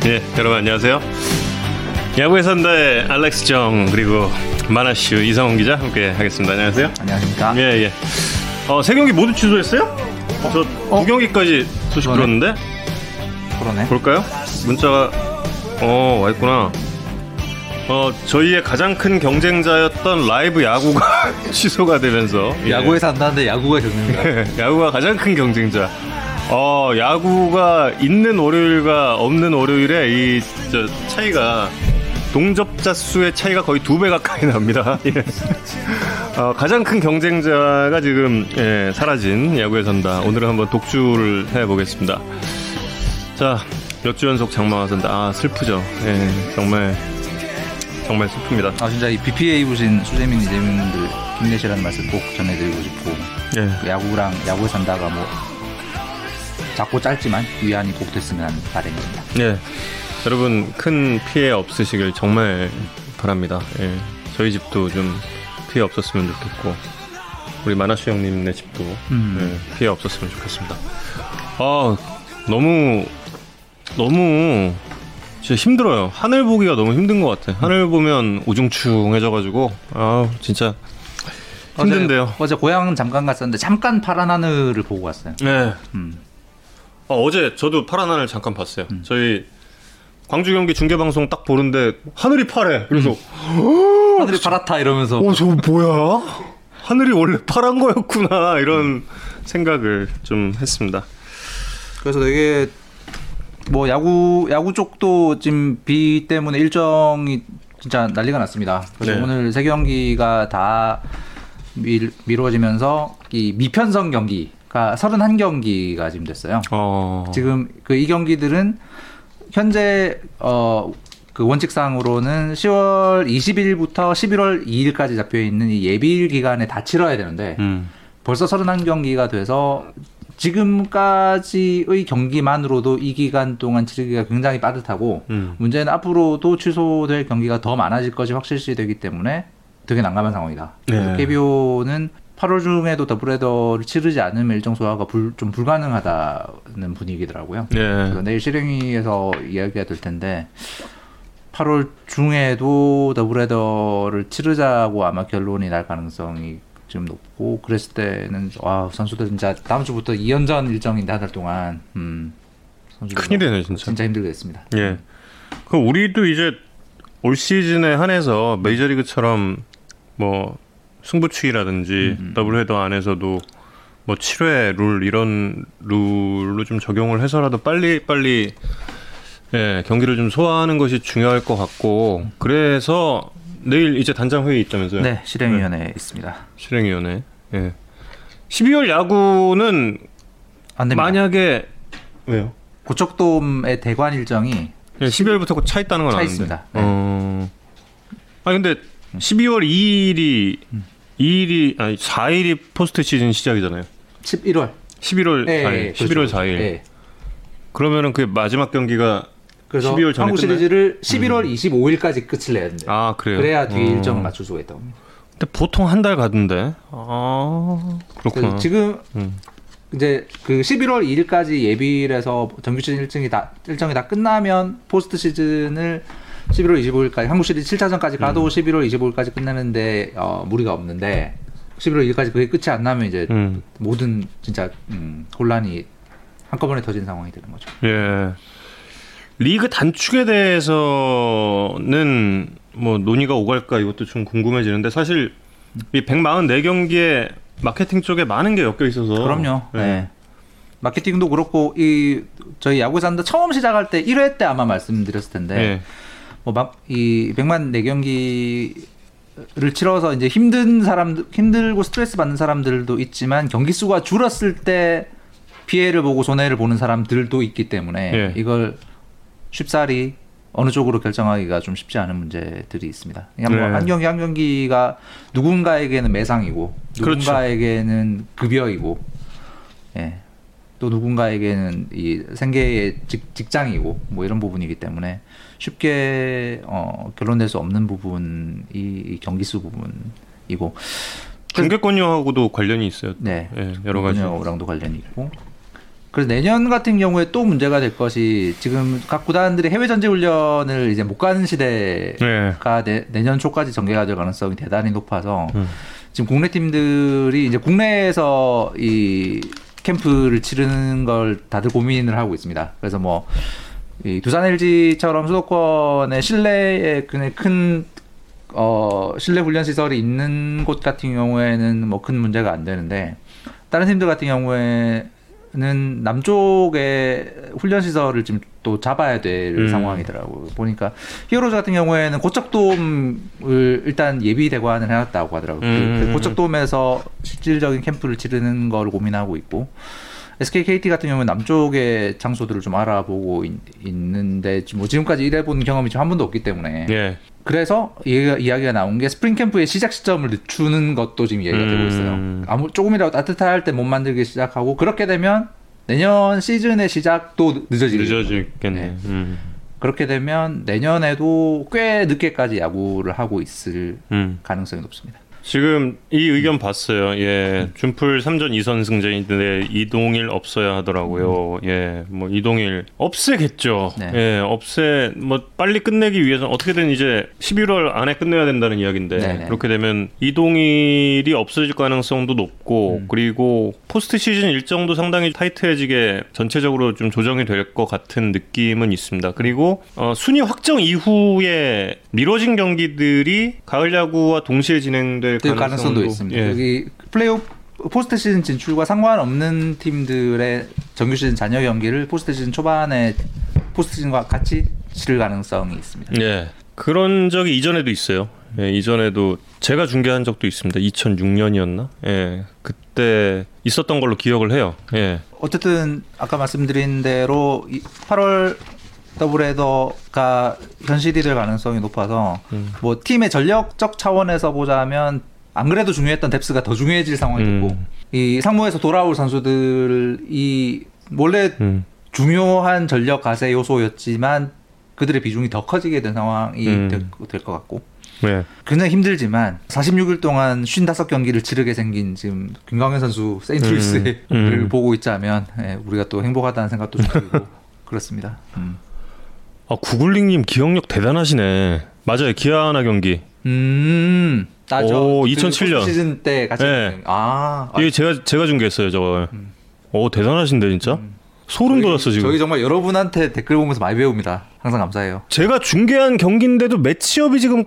네, 여러분 안녕하세요. 야구의 선다의 알렉스 정 그리고 만화슈 이성훈 기자 함께 하겠습니다. 안녕하세요. 안녕하십니까. 예. 세 경기 모두 취소했어요? 저 두 경기까지 소식 들었는데. 그러네. 볼까요? 문자가 와 있구나. 저희의 가장 큰 경쟁자였던 라이브 야구가 취소가 되면서 야구에서 한다는데 야구가 경쟁자. 야구가 가장 큰 경쟁자. 야구가 있는 월요일과 없는 월요일에 이 저 차이가 동접자 수의 차이가 거의 2배 가까이 납니다. 예. 가장 큰 경쟁자가 지금 사라진 야구에 선다. 오늘은 한번 독주를 해보겠습니다. 자, 몇 주 연속 장마가 선다. 아, 슬프죠. 예, 정말 슬픕니다. 아, 진짜 이 BPA 보신 수재민 이재민분들 힘내시라는 말씀 꼭 전해드리고 싶고, 예. 야구랑 야구에 산다가 뭐 작고 짧지만 위안이 꼭 됐으면 하는 바람입니다. 예, 여러분 큰 피해 없으시길 정말 바랍니다. 예, 저희 집도 좀 피해 없었으면 좋겠고, 우리 만화수 형님네 집도 예, 피해 없었으면 좋겠습니다. 아, 너무 진짜 힘들어요. 하늘 보기가 너무 힘든 것 같아. 하늘 보면 우중충해져가지고 아 진짜 힘든데요. 어제 고향 잠깐 갔었는데 잠깐 파란 하늘을 보고 왔어요. 네. 어제 저도 파란 하늘 잠깐 봤어요. 저희 광주 경기 중계 방송 딱 보는데 하늘이 파래. 그래서 하늘이 파랗다 이러면서. 저거 뭐야? 하늘이 원래 파란 거였구나 이런 생각을 좀 했습니다. 그래서 되게. 뭐 야구 쪽도 지금 비 때문에 일정이 진짜 난리가 났습니다. 그래서 네. 오늘 세 경기가 다 미뤄지면서 이 미편성 경기가 31경기가 지금 됐어요. 지금 그 이 경기들은 현재 그 원칙상으로는 10월 20일부터 11월 2일까지 잡혀 있는 이 예비일 기간에 다 치러야 되는데 벌써 31경기가 돼서. 지금까지의 경기만으로도 이 기간 동안 치르기가 굉장히 빠듯하고 문제는 앞으로도 취소될 경기가 더 많아질 것이 확실시 되기 때문에 되게 난감한 상황이다. 네. KBO는 8월 중에도 더블헤더를 치르지 않으면 일정 소화가 좀 불가능하다는 분위기더라고요. 네. 그래서 내일 실행위에서 이야기가 될 텐데 8월 중에도 더블헤더를 치르자고 아마 결론이 날 가능성이 좀 높고 그랬을 때는 와 선수들 진짜 다음 주부터 2연전 일정인데 한 달 동안 큰일이네 진짜 힘들겠습니다. 예, 그 우리도 이제 올 시즌에 한해서 메이저리그처럼 뭐 승부추기라든지 더블헤더 안에서도 뭐 7회 룰 이런 룰로 좀 적용을 해서라도 빨리 예 경기를 좀 소화하는 것이 중요할 것 같고 그래서. 내일 이제 단장 회의 있다면서요? 네, 실행위원회 네. 있습니다. 실행위원회. 예. 12월 야구는 안 됩니다. 만약에 왜요? 고척돔의 대관 일정이 12월부터 곧 차 있다는 건 아는데. 차 있습니다. 네. 아 근데 12월 4일이 포스트 시즌 시작이잖아요. 11월 4일. 11월 4일. 네. 그러면은 그 마지막 경기가 그래서 한국 시리즈를 11월 25일까지 끝을 내야 된대요. 아, 그래요? 그래야 뒤 일정을 맞출 수가 있다고 합니다. 근데 보통 한 달 가던데. 아, 그렇구나. 지금 이제 그 11월 2일까지 예비일에서 정규 시즌 일정이 다 끝나면 포스트 시즌을 11월 25일까지 한국 시리즈 7차전까지 가도 11월 25일까지 끝나는데 무리가 없는데 11월 2일까지 그게 끝이 안 나면 이제 모든 진짜 혼란이 한꺼번에 터진 상황이 되는 거죠. 예. 리그 단축에 대해서는 뭐 논의가 오갈까 이것도 좀 궁금해지는데 사실 이 144경기에 마케팅 쪽에 많은 게 엮여 있어서 그럼요. 네. 네. 마케팅도 그렇고 이 저희 야구에 산다 처음 시작할 때 1회 때 아마 말씀드렸을 텐데 네. 뭐 막 이 144경기를 치러서 이제 힘든 사람들 힘들고 스트레스 받는 사람들도 있지만 경기 수가 줄었을 때 피해를 보고 손해를 보는 사람들도 있기 때문에 네. 이걸 쉽사리 어느 쪽으로 결정하기가 좀 쉽지 않은 문제들이 있습니다. 그러니까 네. 한 경기가 누군가에게는 매상이고 누군가에게는 급여이고 예. 또 누군가에게는 이 생계의 직장이고 뭐 이런 부분이기 때문에 쉽게 결론낼 수 없는 부분이 이 경기수 부분이고 중계권료하고도 관련이 있어요. 네. 네. 여러 가지. 중계권료랑도 관련이 있고 그래서 내년 같은 경우에 또 문제가 될 것이 지금 각 구단들이 해외 전지 훈련을 이제 못 가는 시대가 네. 내년 초까지 전개가 될 가능성이 대단히 높아서 지금 국내 팀들이 이제 국내에서 이 캠프를 치르는 걸 다들 고민을 하고 있습니다. 그래서 뭐 이 두산 LG처럼 수도권의 실내에 그냥 큰 실내 훈련 시설이 있는 곳 같은 경우에는 뭐 큰 문제가 안 되는데 다른 팀들 같은 경우에는 남쪽에 훈련 시설을 지금 또 잡아야 될 상황이더라고요. 보니까 히어로즈 같은 경우에는 고척돔을 일단 예비 대관을 해놨다고 하더라고요. 그 고척돔에서 실질적인 캠프를 치르는 걸 고민하고 있고 SKKT 같은 경우는 남쪽의 장소들을 좀 알아보고 있는데 뭐 지금까지 일해본 경험이 좀 한 번도 없기 때문에 예. 그래서 이야기가 나온 게 스프링 캠프의 시작 시점을 늦추는 것도 지금 얘기가 되고 있어요. 조금이라도 따뜻할 때 몸 만들기 시작하고 그렇게 되면 내년 시즌의 시작도 늦어지겠네. 네. 그렇게 되면 내년에도 꽤 늦게까지 야구를 하고 있을 가능성이 높습니다. 지금 이 의견 봤어요. 예, 준플 3전 2선승제인데 이동일 없어야 하더라고요. 예, 뭐 이동일 없애겠죠. 네. 예, 없애 뭐 빨리 끝내기 위해서 어떻게든 이제 11월 안에 끝내야 된다는 이야기인데 네네. 그렇게 되면 이동일이 없어질 가능성도 높고 그리고 포스트 시즌 일정도 상당히 타이트해지게 전체적으로 좀 조정이 될 것 같은 느낌은 있습니다. 그리고 순위 확정 이후에 미뤄진 경기들이 가을 야구와 동시에 진행될 가능성도 있습니다. 예. 여기 플레이오프 포스트 시즌 진출과 상관없는 팀들의 정규 시즌 잔여 경기를 포스트 시즌 초반에 포스트 시즌과 같이 치를 가능성이 있습니다. 예. 그런 적이 이전에도 있어요. 예, 이전에도 제가 중계한 적도 있습니다. 2006년이었나? 예. 그때 있었던 걸로 기억을 해요. 예. 어쨌든 아까 말씀드린 대로 8월 더블헤더가 현실이 될 가능성이 높아서 뭐 팀의 전력적 차원에서 보자면 안 그래도 중요했던 뎁스가 더 중요해질 상황이 됐고 이 상무에서 돌아올 선수들이 원래 중요한 전력 가세 요소였지만 그들의 비중이 더 커지게 된 상황이 될 것 같고 네. 굉장히 힘들지만 46일 동안 55경기를 치르게 생긴 지금 김광현 선수 세인트루이스를 보고 있자면 예, 우리가 또 행복하다는 생각도 좀 들고 그렇습니다. 아, 구글링님 기억력 대단하시네. 맞아요. 기아 하나 경기. 나죠. 2007년 시즌 때 같이. 네. 아, 이게 제가 중계했어요, 저걸. 오, 대단하신데 진짜. 소름 돋았어 지금. 저희 정말 여러분한테 댓글 보면서 많이 배웁니다. 항상 감사해요. 제가 중계한 경기인데도 매치업이 지금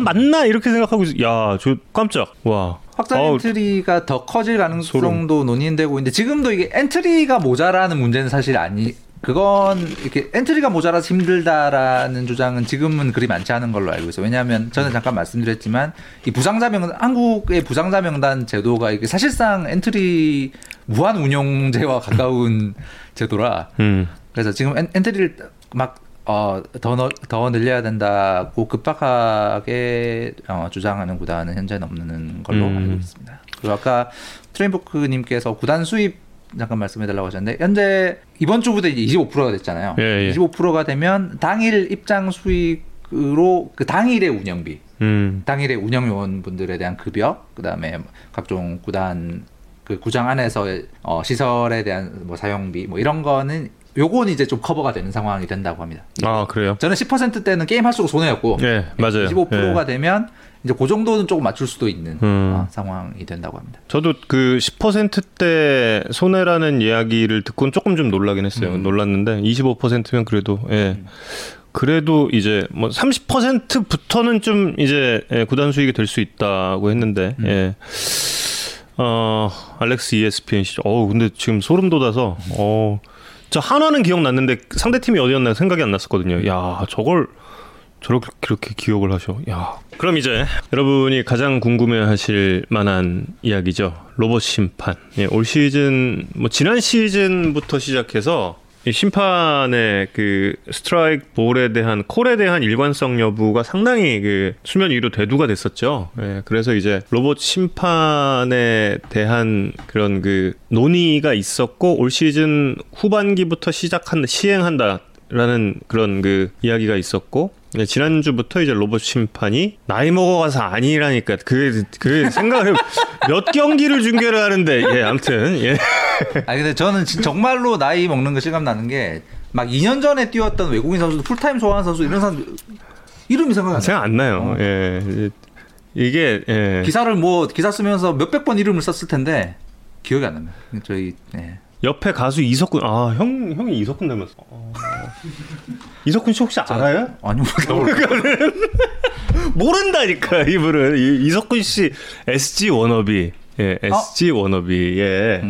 맞나 이렇게 생각하고 있어. 야, 저 깜짝. 와. 확장 엔트리가 더 커질 가능성도 논의되고 있는데 지금도 이게 엔트리가 모자라는 문제는 사실 아니. 그건 이렇게 엔트리가 모자라서 힘들다라는 주장은 지금은 그리 많지 않은 걸로 알고 있어요. 왜냐하면 전에 잠깐 말씀드렸지만 이 부상자 명단, 한국의 부상자 명단 제도가 이게 사실상 엔트리 무한 운용제와 가까운 제도라. 그래서 지금 엔트리를 막 더 늘려야 된다고 급박하게 주장하는 구단은 현재는 없는 걸로 알고 있습니다. 그리고 아까 트레인보크님께서 구단 수입 잠깐 말씀해달라고 하셨는데 현재 이번 주부터 이제 25%가 됐잖아요. 예, 예. 25%가 되면 당일 입장 수익으로 그 당일의 운영비, 당일의 운영요원분들에 대한 급여, 그 다음에 각종 구단 그 구장 안에서의 시설에 대한 뭐 사용비 뭐 이런 거는 요건 이제 좀 커버가 되는 상황이 된다고 합니다. 아 그래요? 저는 10% 때는 게임 할수록 손해였고, 예, 맞아요. 25%가 예. 되면 이제 그 정도는 조금 맞출 수도 있는 상황이 된다고 합니다. 저도 그 10% 때 손해라는 이야기를 듣고는 조금 좀 놀라긴 했어요. 놀랐는데 25%면 그래도 예. 그래도 이제 뭐 30%부터는 좀 이제 예, 구단 수익이 될 수 있다고 했는데. 예. 알렉스 ESPN 씨. 근데 지금 소름 돋아서 저 한화는 기억났는데 상대팀이 어디였나 생각이 안 났었거든요. 야, 저걸 저렇게 그렇게 기억을 하셔. 야. 그럼 이제 여러분이 가장 궁금해하실 만한 이야기죠. 로봇 심판. 예, 올 시즌 뭐 지난 시즌부터 시작해서 이 심판의 그 스트라이크 볼에 대한 콜에 대한 일관성 여부가 상당히 그 수면 위로 대두가 됐었죠. 예, 그래서 이제 로봇 심판에 대한 그런 그 논의가 있었고 올 시즌 후반기부터 시행한다라는 그런 그 이야기가 있었고 예, 지난주부터 이제 로봇 심판이 나이 먹어가서 아니라니까 그 생각을 몇 경기를 중계를 하는데 예, 아무튼 예. 아니 근데 저는 정말로 나이 먹는 거 실감 나는 게 막 2년 전에 뛰었던 외국인 선수도 풀타임 소환 선수 이런 사람 이름이 생각 안 나요. 예. 이게 예. 기사를 뭐 기사 쓰면서 몇백 번 이름을 썼을 텐데 기억이 안 납니다. 저희 예. 옆에 가수 이석군. 아, 형이 이석군 닮았어. 이석군 씨 혹시 알아요? 아니요. 모른다니까 이분은. 이석군 씨 SG 워너비. 예, SG 워너비. 예.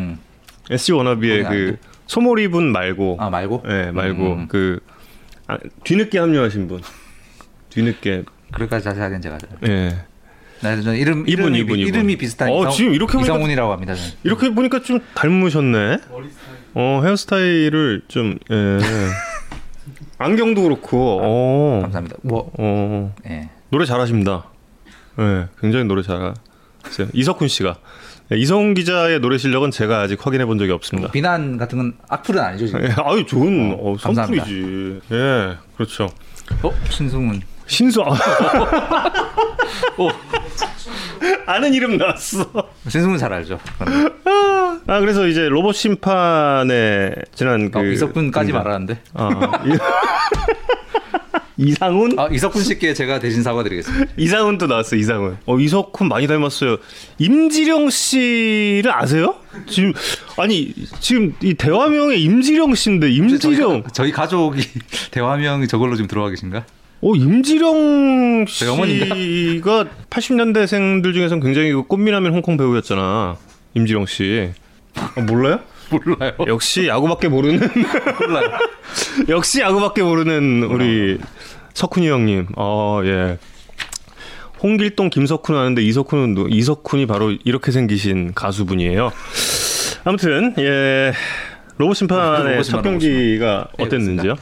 SG 워너비의 그 소몰이분 말고. 아, 말고? 예, 말고 그 뒤늦게 합류하신 분. 뒤늦게. 그럴까지 자세하게는 제가. 예. 나 저는 이름이 비슷한 지금 이렇게 이성훈이라고 합니다. 저는. 이렇게 보니까 좀 닮으셨네. 머리 스타일. 헤어스타일을 좀 예. 안경도 그렇고. 감사합니다. 뭐 예. 노래 잘하십니다. 예. 굉장히 노래 잘하세요. 이석훈 씨가. 예, 이성훈 기자의 노래 실력은 제가 아직 확인해 본 적이 없습니다. 비난 같은 건 악플은 아니죠, 지금. 예. 아유, 좋은 선풀이지. 예. 그렇죠. 신승훈. 아는 이름 나왔어. 신승훈 잘 알죠. 아, 그래서 이제 로봇 심판에 지난 그 이석훈까지 말하는데. 이상훈? 이석훈 씨께 제가 대신 사과드리겠습니다. 이상훈도 나왔어. 이상훈. 이석훈 많이 닮았어요. 임지령 씨를 아세요? 지금 지금 이 대화명의 임지령 씨인데 임지령. 저희 가족이 대화명이 저걸로 지금 들어와 계신가? 임지령 씨가 80년대생들 중에서는 굉장히 꽃미남인 홍콩 배우였잖아. 임지령 씨. 몰라요? 몰라요. 역시 야구밖에 모르는. 몰라요. 역시 야구밖에 모르는 우리 석훈이 형님. 예. 홍길동 김석훈 아는데 이석훈이 바로 이렇게 생기신 가수분이에요. 아무튼 예. 로봇 심판의 첫 경기가 어땠는지요?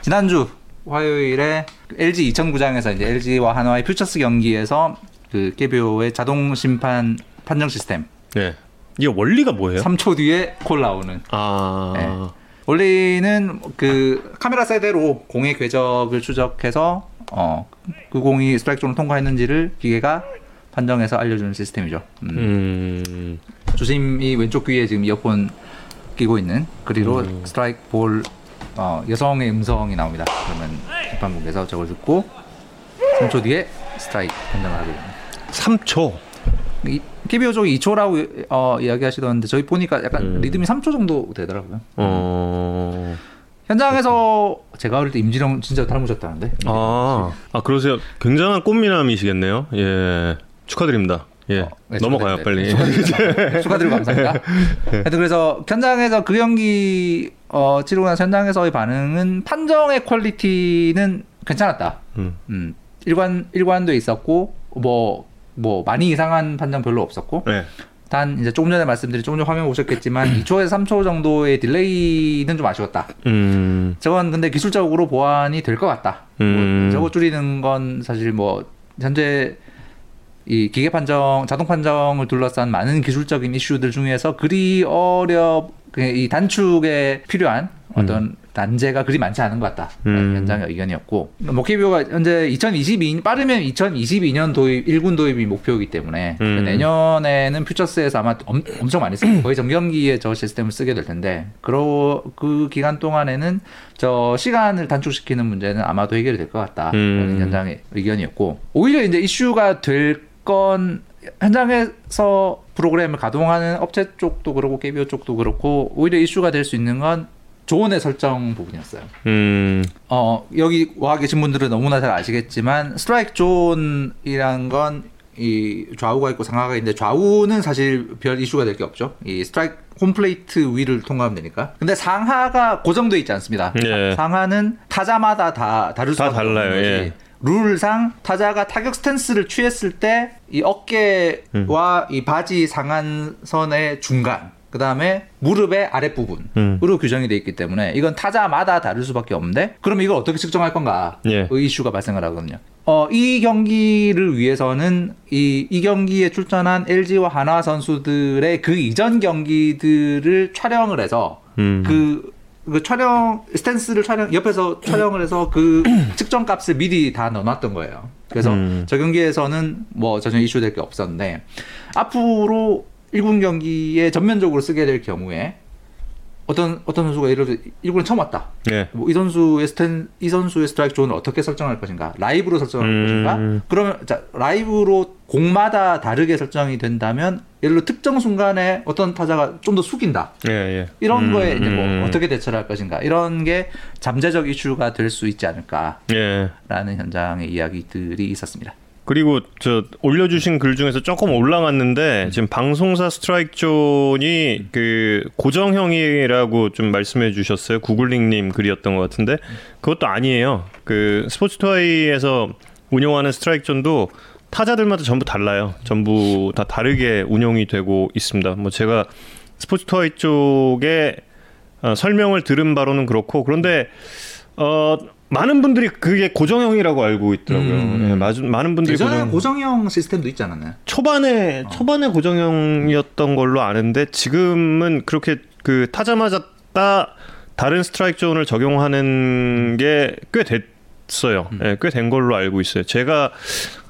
지난주 화요일에 LG 이천구장에서 이제 LG와 한화의 퓨처스 경기에서 그 KBO의 자동 심판 판정 시스템. 네. 이게 원리가 뭐예요? 3초 뒤에 콜 나오는. 네. 원리는 그 카메라 세대로 공의 궤적을 추적해서 그 공이 스트라이크 존을 통과했는지를 기계가 판정해서 알려주는 시스템이죠. 주심이 왼쪽 귀에 지금 이어폰 끼고 있는 그리로 스트라이크 볼. 여성의 음성이 나옵니다. 그러면 재판부에서 저걸 듣고 3초 뒤에 스트라이크 판정을 하게 됩니다. 3초? KBO 쪽이 2초라고 이야기하시던데 저희 보니까 약간 리듬이 3초 정도 되더라고요. 현장에서 제가 어릴 때 임지령 진짜 닮으셨다는데. 그러세요? 굉장한 꽃미남이시겠네요. 예, 축하드립니다. 예, 네, 넘어가요. 빨리. 축하드리고 감사합니다. 하여튼 그래서 현장에서 그 경기 치르고 나서 현장에서의 반응은 판정의 퀄리티는 괜찮았다. 일관돼 있었고 뭐 많이 이상한 판정 별로 없었고. 네. 단 이제 조금 전에 말씀드린 조금 전 화면 보셨겠지만 2초에서 3초 정도의 딜레이는 좀 아쉬웠다. 저건 근데 기술적으로 보완이 될 것 같다. 저거 줄이는 건 사실 뭐 현재 이 기계 판정, 자동 판정을 둘러싼 많은 기술적인 이슈들 중에서 그리 이 단축에 필요한 어떤 난제가 그리 많지 않은 것 같다. 현장의 의견이었고. KBO가 현재 2022년 도입, 1군 도입이 목표이기 때문에 내년에는 퓨처스에서 아마 엄청 많이 쓰고 거의 전경기에 저 시스템을 쓰게 될 텐데 그 기간 동안에는 저 시간을 단축시키는 문제는 아마도 해결이 될 것 같다. 라는 현장의 의견이었고. 오히려 이제 이슈가 될 건 현장에서 프로그램을 가동하는 업체 쪽도 그렇고 KBO 쪽도 그렇고 오히려 이슈가 될 수 있는 건 조언의 설정 부분이었어요. 여기 와 계신 분들은 너무나 잘 아시겠지만 스트라이크 존이란 건 이 좌우가 있고 상하가 있는데 좌우는 사실 별 이슈가 될 게 없죠. 이 스트라이크 홈플레이트 위를 통과하면 되니까. 근데 상하가 고정돼 있지 않습니다. 예. 상하는 타자마다 다 다를 수 없는 거지. 예. 룰상 타자가 타격 스탠스를 취했을 때 이 어깨와 이 바지 상한선의 중간, 그 다음에 무릎의 아랫부분으로 규정이 되어 있기 때문에 이건 타자마다 다를 수밖에 없는데 그럼 이걸 어떻게 측정할 건가? 예. 이슈가 발생을 하거든요. 이 경기를 위해서는 이 경기에 출전한 LG와 한화 선수들의 그 이전 경기들을 촬영을 해서 그 옆에서 촬영을 해서 그 측정값을 미리 다 넣어놨던 거예요. 그래서 저 경기에서는 뭐 전혀 이슈될 게 없었는데 앞으로 1군 경기에 전면적으로 쓰게 될 경우에 어떤 선수가 예를 들어 1군에 처음 왔다. 예. 뭐 이 선수의 스트라이크 존을 어떻게 설정할 것인가? 라이브로 설정할 것인가? 그러면 자, 라이브로 공마다 다르게 설정이 된다면 예를 들어 특정 순간에 어떤 타자가 좀 더 숙인다. 예, 예. 이런 거에 이제 뭐 어떻게 대처를 할 것인가? 이런 게 잠재적 이슈가 될 수 있지 않을까라는 예. 현장의 이야기들이 있었습니다. 그리고 저 올려주신 글 중에서 조금 올라갔는데 지금 방송사 스트라이크 존이 그 고정형이라고 좀 말씀해 주셨어요. 구글링님 글이었던 것 같은데 그것도 아니에요. 그 스포츠투아이에서 운영하는 스트라이크 존도 타자들마다 전부 달라요. 전부 다 다르게 운영이 되고 있습니다. 뭐 제가 스포츠투아이 쪽에 설명을 들은 바로는 그렇고 그런데 많은 분들이 그게 고정형이라고 알고 있더라고요. 예, 많은 분들이 예전에 고정형 시스템도 있지 않았나요? 초반에 고정형이었던 걸로 아는데 지금은 그렇게 그 타자마자 다른 스트라이크 존을 적용하는 게 꽤 됐어요. 예, 꽤 된 걸로 알고 있어요. 제가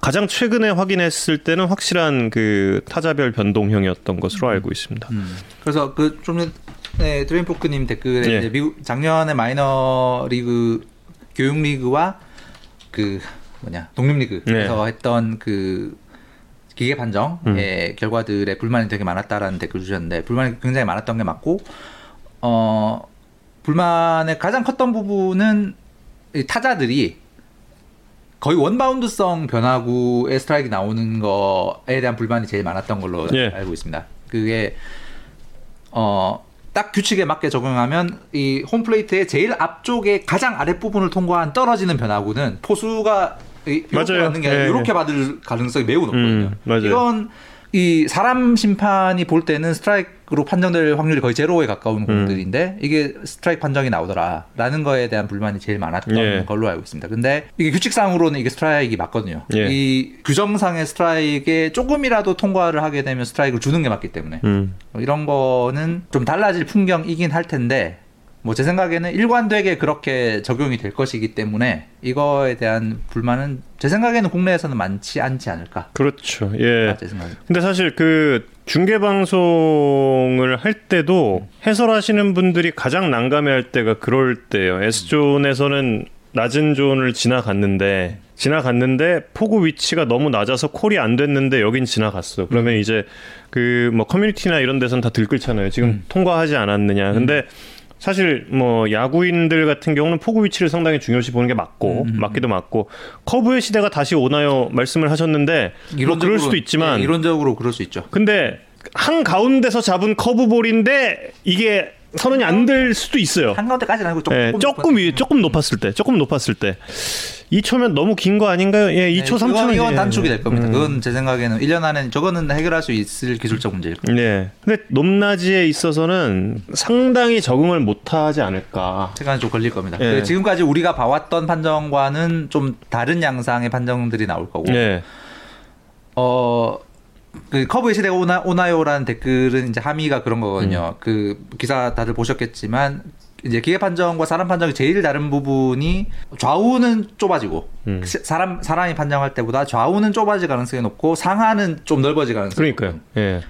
가장 최근에 확인했을 때는 확실한 그 타자별 변동형이었던 것으로 알고 있습니다. 그래서 그 좀 네, 드림포크님 댓글에 예. 이제 미국 작년에 마이너리그 교육리그와 그 독립리그에서 네. 했던 그 기계 판정의 결과들에 불만이 되게 많았다라는 댓글 주셨는데 불만이 굉장히 많았던 게 맞고 불만의 가장 컸던 부분은 이 타자들이 거의 원바운드성 변화구의 스트라이크 나오는 거에 대한 불만이 제일 많았던 걸로 네. 알고 있습니다. 그게 딱 규칙에 맞게 적용하면 이 홈플레이트의 제일 앞쪽에 가장 아랫부분을 통과한 떨어지는 변화구는 포수가 이렇게 받는 게 아니라 네, 이렇게 받을 가능성이 매우 높거든요. 이건 이 사람 심판이 볼 때는 스트라이크로 판정될 확률이 거의 제로에 가까운 공들인데 이게 스트라이크 판정이 나오더라라는 거에 대한 불만이 제일 많았던 네. 걸로 알고 있습니다. 근데 이게 규칙상으로는 이게 스트라이크가 맞거든요. 네. 이 규정상의 스트라이크에 조금이라도 통과를 하게 되면 스트라이크를 주는 게 맞기 때문에 이런 거는 좀 달라질 풍경이긴 할 텐데 뭐 제 생각에는 일관되게 그렇게 적용이 될 것이기 때문에 이거에 대한 불만은 제 생각에는 국내에서는 많지 않지 않을까. 그렇죠. 예. 근데 사실 그 중계방송을 할 때도 해설하시는 분들이 가장 난감해할 때가 그럴 때예요. S존에서는 낮은 존을 지나갔는데 포구 위치가 너무 낮아서 콜이 안 됐는데 여긴 지나갔어. 그러면 이제 그 뭐 커뮤니티나 이런 데서는 다 들끓잖아요. 지금 통과하지 않았느냐. 근데 사실 뭐 야구인들 같은 경우는 포구 위치를 상당히 중요시 보는 게 맞고 맞기도 맞고 커브의 시대가 다시 오나요 말씀을 하셨는데 이론적으로, 그럴 수도 있지만 예, 이론적으로 그럴 수 있죠. 근데 한 가운데서 잡은 커브볼인데 이게 선언이 안 될 수도 있어요. 한 가운데까지는 아니고 조금 예, 조금 높았을 때 2초면 너무 긴 거 아닌가요? 예, 2초 예, 3초면 이건 단축이 될 겁니다. 그건 제 생각에는 1년 안에 저거는 해결할 수 있을 기술적 문제일 겁니다. 네. 근데 높낮이에 있어서는 상당히 적응을 못하지 않을까. 시간이 좀 걸릴 겁니다. 예. 지금까지 우리가 봐왔던 판정과는 좀 다른 양상의 판정들이 나올 거고. 예. 그 커브의 시대가 오나요라는 댓글은 이제 함의가 그런 거거든요. 그 기사 다들 보셨겠지만 이제 기계 판정과 사람 판정이 제일 다른 부분이 좌우는 좁아지고 사람이 판정할 때보다 좌우는 좁아질 가능성이 높고 상하는 좀 넓어질 가능성이 높고. 그러니까요. 예.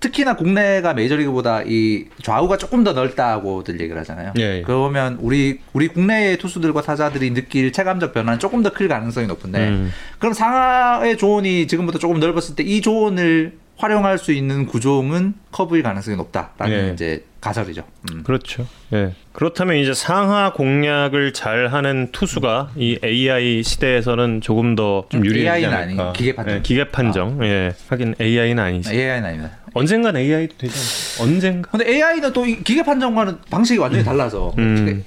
특히나 국내가 메이저리그보다 이 좌우가 조금 더 넓다고들 얘기를 하잖아요. 예, 예. 그러면 우리 국내의 투수들과 타자들이 느낄 체감적 변화는 조금 더 클 가능성이 높은데 그럼 상하의 존이 지금부터 조금 넓었을 때 이 존을 활용할 수 있는 구종은 커브일 가능성이 높다라는 예. 이제 가설이죠. 그렇죠. 예. 그렇다면 이제 상하 공략을 잘하는 투수가 이 AI 시대에서는 조금 더 좀 유리하지 않을까. AI는 아니 기계 판정. 예. 하긴 AI는 아니지. AI는 아닙니다. 언젠간 AI도 되지 않을까. 언젠가. 근데 AI는 또 기계 판정과는 방식이 완전히 달라서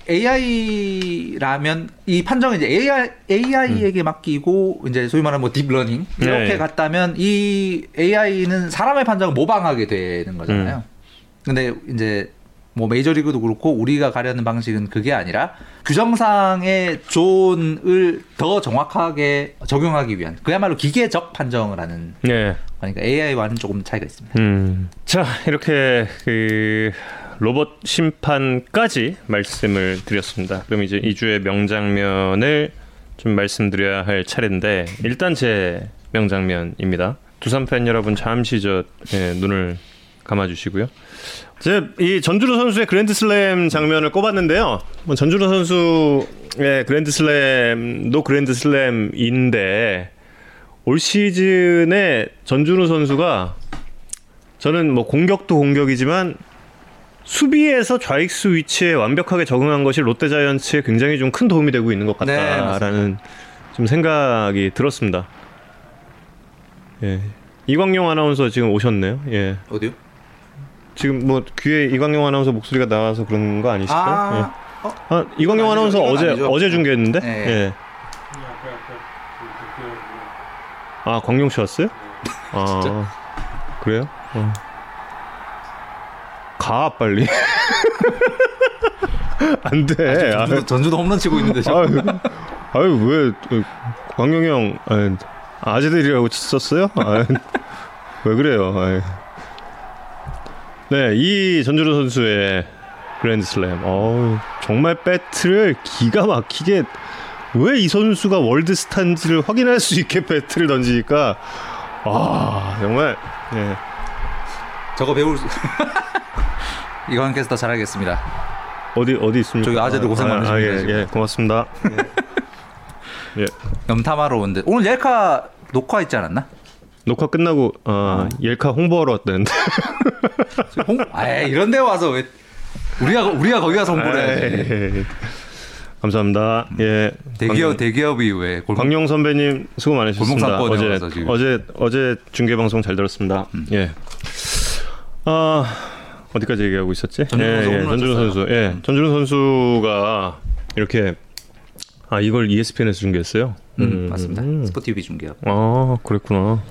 AI라면 이 판정이 이제 AI에게 맡기고 이제 소위 말하는 뭐 딥러닝 이렇게 예. 갔다면 이 AI는 사람의 판정을 모방하게 되는 거잖아요. 근데 이제 뭐 메이저리그도 그렇고 우리가 가려는 방식은 그게 아니라 규정상의 존을 더 정확하게 적용하기 위한 그야말로 기계적 판정을 하는 네. 그러니까 AI와는 조금 차이가 있습니다. 자, 이렇게 그 로봇 심판까지 말씀을 드렸습니다. 그럼 이제 2주의 명장면을 좀 말씀드려야 할 차례인데 일단 제 명장면입니다. 두산 팬 여러분 잠시 눈을 감아주시고요. 이제 이 전준호 선수의 그랜드슬램 장면을 꼽았는데요. 뭐 전준호 선수의 그랜드슬램도 그랜드슬램인데 올 시즌에 전준호 선수가 저는 뭐 공격도 공격이지만 수비에서 좌익수 위치에 완벽하게 적응한 것이 롯데 자이언츠에 굉장히 좀 큰 도움이 되고 있는 것 같다라는 좀 생각이 들었습니다. 예. 이광용 아나운서 지금 오셨네요. 예. 어디요? 지금 뭐 귀에 이광용 아나운서 목소리가 나와서 그런 거 아니시죠? 아, 예. 아 이광용 아나운서 어제 중계했는데. 네. 예. 아 광용 씨 왔어요? 아 그래요? 어. 가 빨리. 안 돼. 아, 전주도 홈런 치고 있는데. 아유 왜 광용이 형 아재들이라고 썼어요? 아유, 왜 그래요? 아유. 네, 이 전준우 선수의 그랜드슬램. 정말 배트를 기가 막히게 왜 이 선수가 월드스타인지를 확인할 수 있게 배트를 던지니까 정말 예. 저거 배울 수. 이광용 캐스터 잘하겠습니다. 어디 있습니까? 저기 아재들 고생 많으십니다. 예, 고맙습니다. 예. 염탐하러 온데 오늘 옐카 녹화 있지 않았나? 녹화 끝나고 옐카 홍보하러 왔다는데. 이런데 와서 왜 우리가 거기 가서 홍보를 해? 감사합니다. 예. 대기업이 왜? 광용 선배님 수고 많으셨습니다. 어제 중계 방송 잘 들었습니다. 예. 어디까지 얘기하고 있었지? 전준우 선수가 이렇게 이걸 ESPN에서 중계했어요? 맞습니다. 스포티비 중계하고. 아 그랬구나.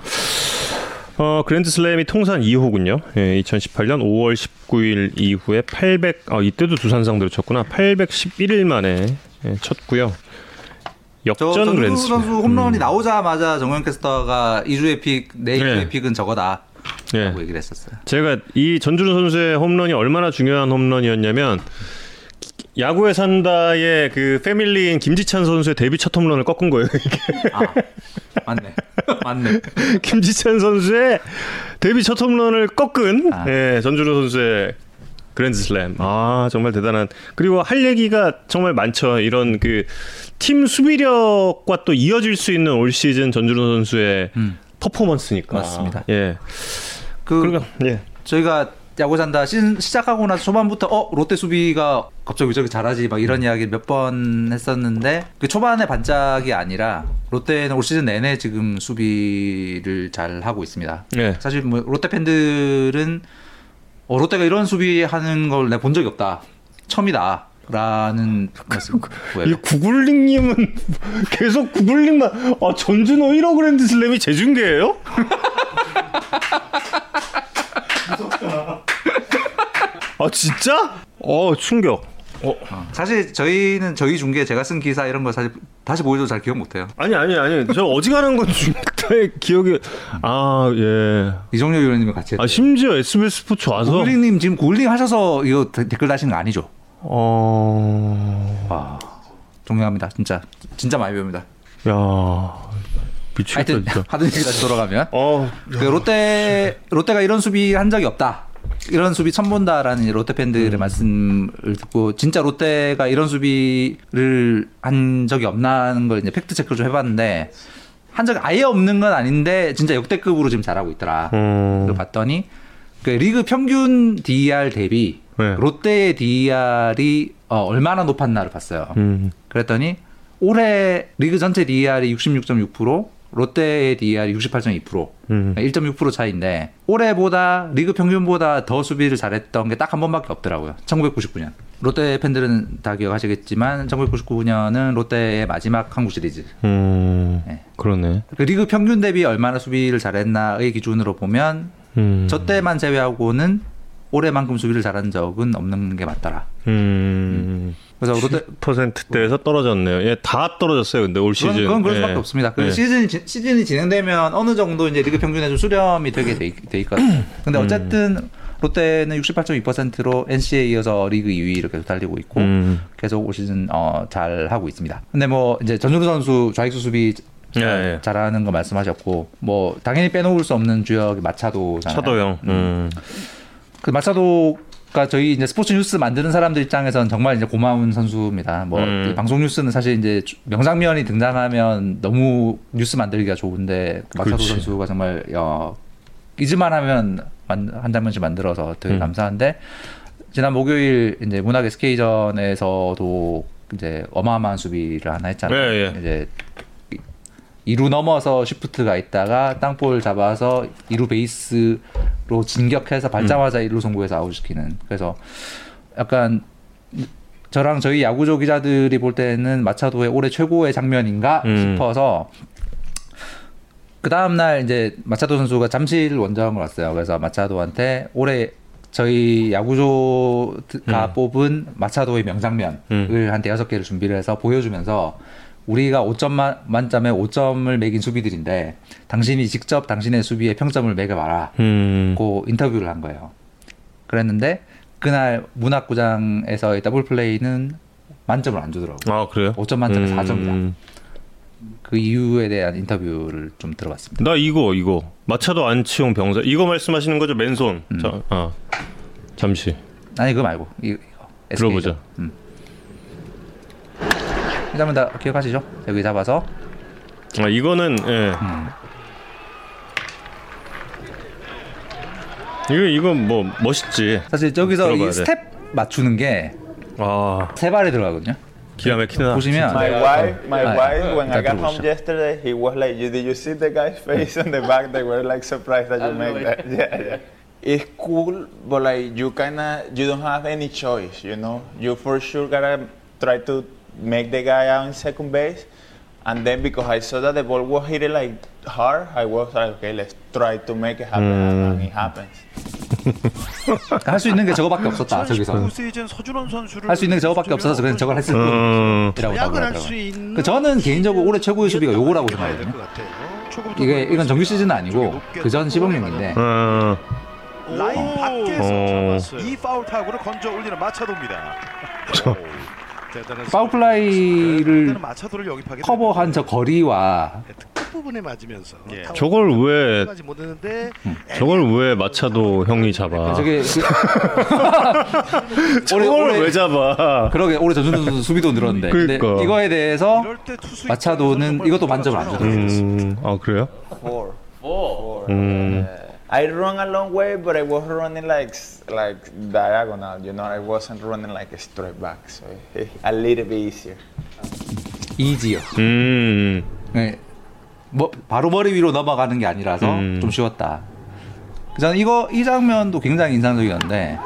그랜드슬램이 통산 2호군요. 예, 2018년 5월 19일 이후에 800. 이때도 두산 상대로 쳤구나. 811일 만에 쳤고요. 역전 그랜드슬램. 선수 홈런이 나오자마자 정우영 캐스터가 2주의 픽, 내 2주의 픽은 저거다. 예. 라고 얘기를 했었어요. 제가 이 전준우 선수의 홈런이 얼마나 중요한 홈런이었냐면 야구의 산다의 그 패밀리인 김지찬 선수의 데뷔 첫 홈런을 꺾은 거예요. 이게. 맞네. 김지찬 선수의 데뷔 첫 홈런을 꺾은 전준호 선수의 그랜드슬램. 정말 대단한. 그리고 할 얘기가 정말 많죠. 이런 그 팀 수비력과 또 이어질 수 있는 올 시즌 전준호 선수의 퍼포먼스니까. 맞습니다. 예. 저희가 야구잔다 시즌 시작하고 나서 초반부터 롯데 수비가 갑자기 왜 저렇게 잘하지 막 이런 이야기 몇 번 했었는데 그 초반에 반짝이 아니라 롯데는 올 시즌 내내 지금 수비를 잘 하고 있습니다. 네. 사실 뭐 롯데 팬들은 롯데가 이런 수비하는 걸 내가 본 적이 없다. 처음이다. 라는 말씀. 이 구글링님은 계속 구글링만 전준호 1호 그랜드슬램이 재중계예요? 무섭다. 진짜? 충격. 사실 저희는 저희 중계 제가 쓴 기사 이런 거 사실 다시 보여줘도 잘 기억 못해요. 아니 저 어지간한 건 중계 기억이 예. 이정렬 위원님이 같이 했죠. 심지어 SBS 스포츠 와서 구글링님 지금 구글링 하셔서 이거 댓글 다시는 거 아니죠? 존경합니다. 진짜 많이 배웁니다. 야. 미치겠다, 진짜. 하던 얘기 다시 돌아가면 그 롯데가 이런 수비 한 적이 없다, 이런 수비 처음 본다라는 롯데 팬들의 말씀을 듣고 진짜 롯데가 이런 수비를 한 적이 없나는 걸 이제 팩트 체크를 좀 해봤는데 한 적이 아예 없는 건 아닌데 진짜 역대급으로 지금 잘하고 있더라. 그걸 봤더니 그 리그 평균 DER 대비 롯데의 DER이 얼마나 높았나를 봤어요. 그랬더니 올해 리그 전체 DER이 66.6%, 롯데의 DER이 68.2%, 1.6% 차이인데 올해보다 리그 평균보다 더 수비를 잘했던 게 딱 한 번밖에 없더라고요. 1999년. 롯데 팬들은 다 기억하시겠지만 1999년은 롯데의 마지막 한국 시리즈. 네. 그러네. 리그 평균 대비 얼마나 수비를 잘했나의 기준으로 보면 저 때만 제외하고는 올해만큼 수비를 잘한 적은 없는 게 맞더라. 그래서 10%대에서 떨어졌네요. 예, 다 떨어졌어요. 근데 올 시즌 그건 그럴 수밖에 없습니다. 그 시즌이 진행되면 어느 정도 이제 리그 평균에 좀 수렴이 되게 돼 있거든요. 근데 어쨌든 롯데는 68.2%로 NC에 이어서 리그 2위를 계속 달리고 있고 계속 올 시즌 잘 하고 있습니다. 근데 뭐 이제 전준우 선수 좌익수 수비 잘하는 거 말씀하셨고 뭐 당연히 빼놓을 수 없는 주역이 마차도잖아요. 차도형. 그 마차도가 저희 이제 스포츠 뉴스 만드는 사람들 입장에서는 정말 이제 고마운 선수입니다. 뭐 방송 뉴스는 사실 이제 명장면이 등장하면 너무 뉴스 만들기가 좋은데 마차도 그렇지. 선수가 정말 잊을만하면 한 장면씩 만들어서 되게 감사한데 지난 목요일 이제 문학 SK전에서도 이제 어마어마한 수비를 하나 했잖아요. 예, 예. 이제 2루 넘어서 슈프트가 있다가 땅볼 잡아서 2루 베이스로 진격해서 밟자마자 1루 송구해서 아웃시키는. 그래서 약간 저랑 저희 야구조 기자들이 볼 때는 마차도의 올해 최고의 장면인가 싶어서 그 다음날 이제 마차도 선수가 잠실 원정을 왔어요. 그래서 마차도한테 올해 저희 야구조가 뽑은 마차도의 명장면을 한 5개를 준비를 해서 보여주면서 우리가 5점 만점에 5점을 매긴 수비들인데 당신이 직접 당신의 수비에 평점을 매겨봐라. 고 인터뷰를 한 거예요. 그랬는데 그날 문학구장에서의 더블플레이는 만점을 안 주더라고요. 아, 그래요? 5점 만점에 4점이다. 그 이유에 대한 인터뷰를 좀 들어봤습니다. 나 이거 마차도 안치홍 병사 이거 말씀하시는 거죠? 맨손. 자, 잠시. 아니 그거 말고 이거. 들어보자. 일단은 다 기억하시죠? 여기 잡아서. 아 이거는 예. 이건 뭐 멋있지. 사실 저기서 이 스텝 맞추는 게 세 발에 들어가거든요. 기가 막히다. 보시면 my wife when I got home yesterday he was like did you see the guy's face on the back they were like surprised that you made that. Yeah. It's cool but like you don't have any choice, you know. You for sure gotta try to make the guy out in second base and then because I saw that the ball was hit like hard, I was like okay, let's try to make it happen and it happens. 할 수 있는 게 저거밖에 없었다. 저기서 시즌 서준원 선수를 할 수 있는 게 저거밖에 없어서 그냥 저걸 했을 뿐이라고 하더라고요. 저는 개인적으로 올해 최고의 수비가 요거라고 생각해요. 이건 정규 시즌은 아니고 그전 시범리그인데 라인 밖에서 이 파울 타구를 건져 올리는 마차도입니다. 파울플라이를 커버한 저 거리와 부분에 맞으면서 저걸 왜 마차도 형이 잡아? 저걸 왜 잡아? 그러게 올해 전준우 선수 수비도 늘었는데 그러니까. 이거에 대해서 마차도는 이것도 만점을 안 줬어요. 아 그래요? I run a long way, but I was running like diagonal. You know, I wasn't running like a straight back, so a little bit easier. Easier. 네. 뭐 바로 머리 위로 넘어가는 게 아니라서 좀 쉬웠다. 저는 이 장면도 굉장히 인상적이었는데.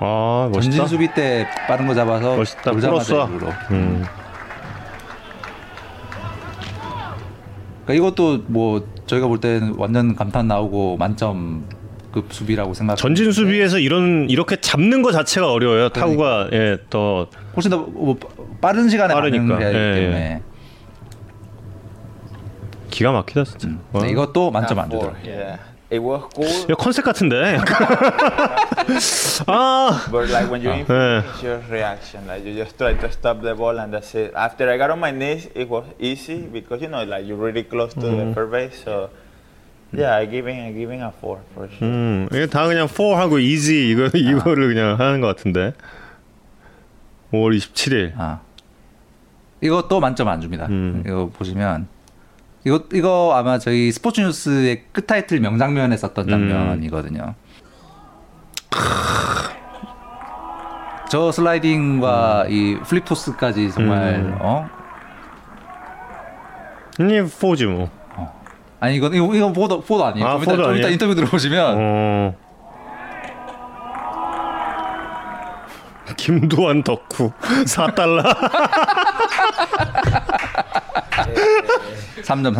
아 멋있다. 전진 수비 때 빠른 거 잡아서 멋있다. 풀었어. 그러니까 이것도 뭐 저희가 볼 때는 완전 감탄 나오고 만점급 수비라고 생각. 전진 수비에서 이렇게 잡는 거 자체가 어려워요. 그러니까. 타구가 더 훨씬 더 뭐 빠른 시간에 반응해야 되기 때문에. 기가 막히다 진짜. 네, 이것도 만점 안 주더라고. 야 컨셉 같은데. 아. But like when you influence your reaction, like you just try to stop the ball and that's it. After I got on my knees, it was easy because you know like you're really close to the first base, so yeah, I giving a 4 for sure. 이게 다 그냥 4 하고 easy 이거를 그냥 하는 것 같은데. 5월 27일. 아. 이것도 만점 안 줍니다. 이거 보시면. 이거 아마 저희 스포츠뉴스의 끝 타이틀 명장면에 썼던 장면이거든요. 저 슬라이딩과 이 플립토스까지 정말 이게 포즈 뭐. 아니 이건 포도 아니에요. 좀 이따 인터뷰 들어보시면. 김두한 덕후 $4 3점.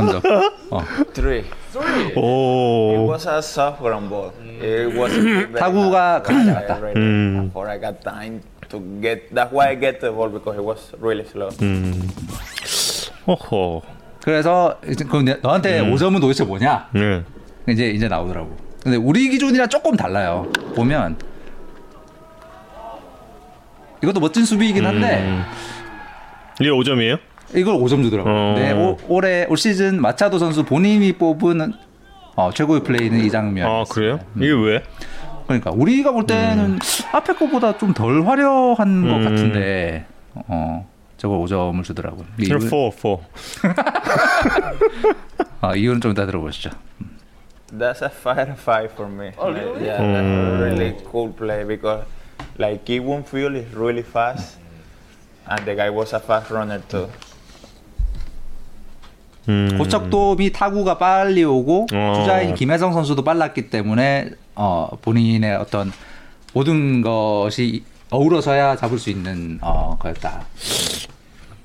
Three. It was a soft ground ball. It was 타구가 가지 않았다. Before I got time to get that's why I get the ball because it was really slow. 오호. 그래서 그럼 너한테 5점은 도대체 뭐냐? 이제 나오더라고. 근데 우리 기준이랑 조금 달라요. 보면 이것도 멋진 수비이긴 한데 이게 5점이에요? 이걸 5점 주더라고요. 네, 올 시즌 마차도 선수 본인이 뽑은 최고의 플레이는 이 장면. 아 그래요? 이게 왜? 그러니까 우리가 볼 때는 앞에 거보다 좀 덜 화려한 것 같은데 저걸 5점을 주더라고요. 4. 아, 이유는 좀 이따 들어보시죠. That's a 5 for me. Oh, really? Yeah, that's really cool play because like Kiwon Fuel is really fast and the guy was a fast runner too. 고척돔이 타구가 빨리 오고 주자인 김혜성 선수도 빨랐기 때문에 본인의 어떤 모든 것이 어우러서야 잡을 수 있는 거였다.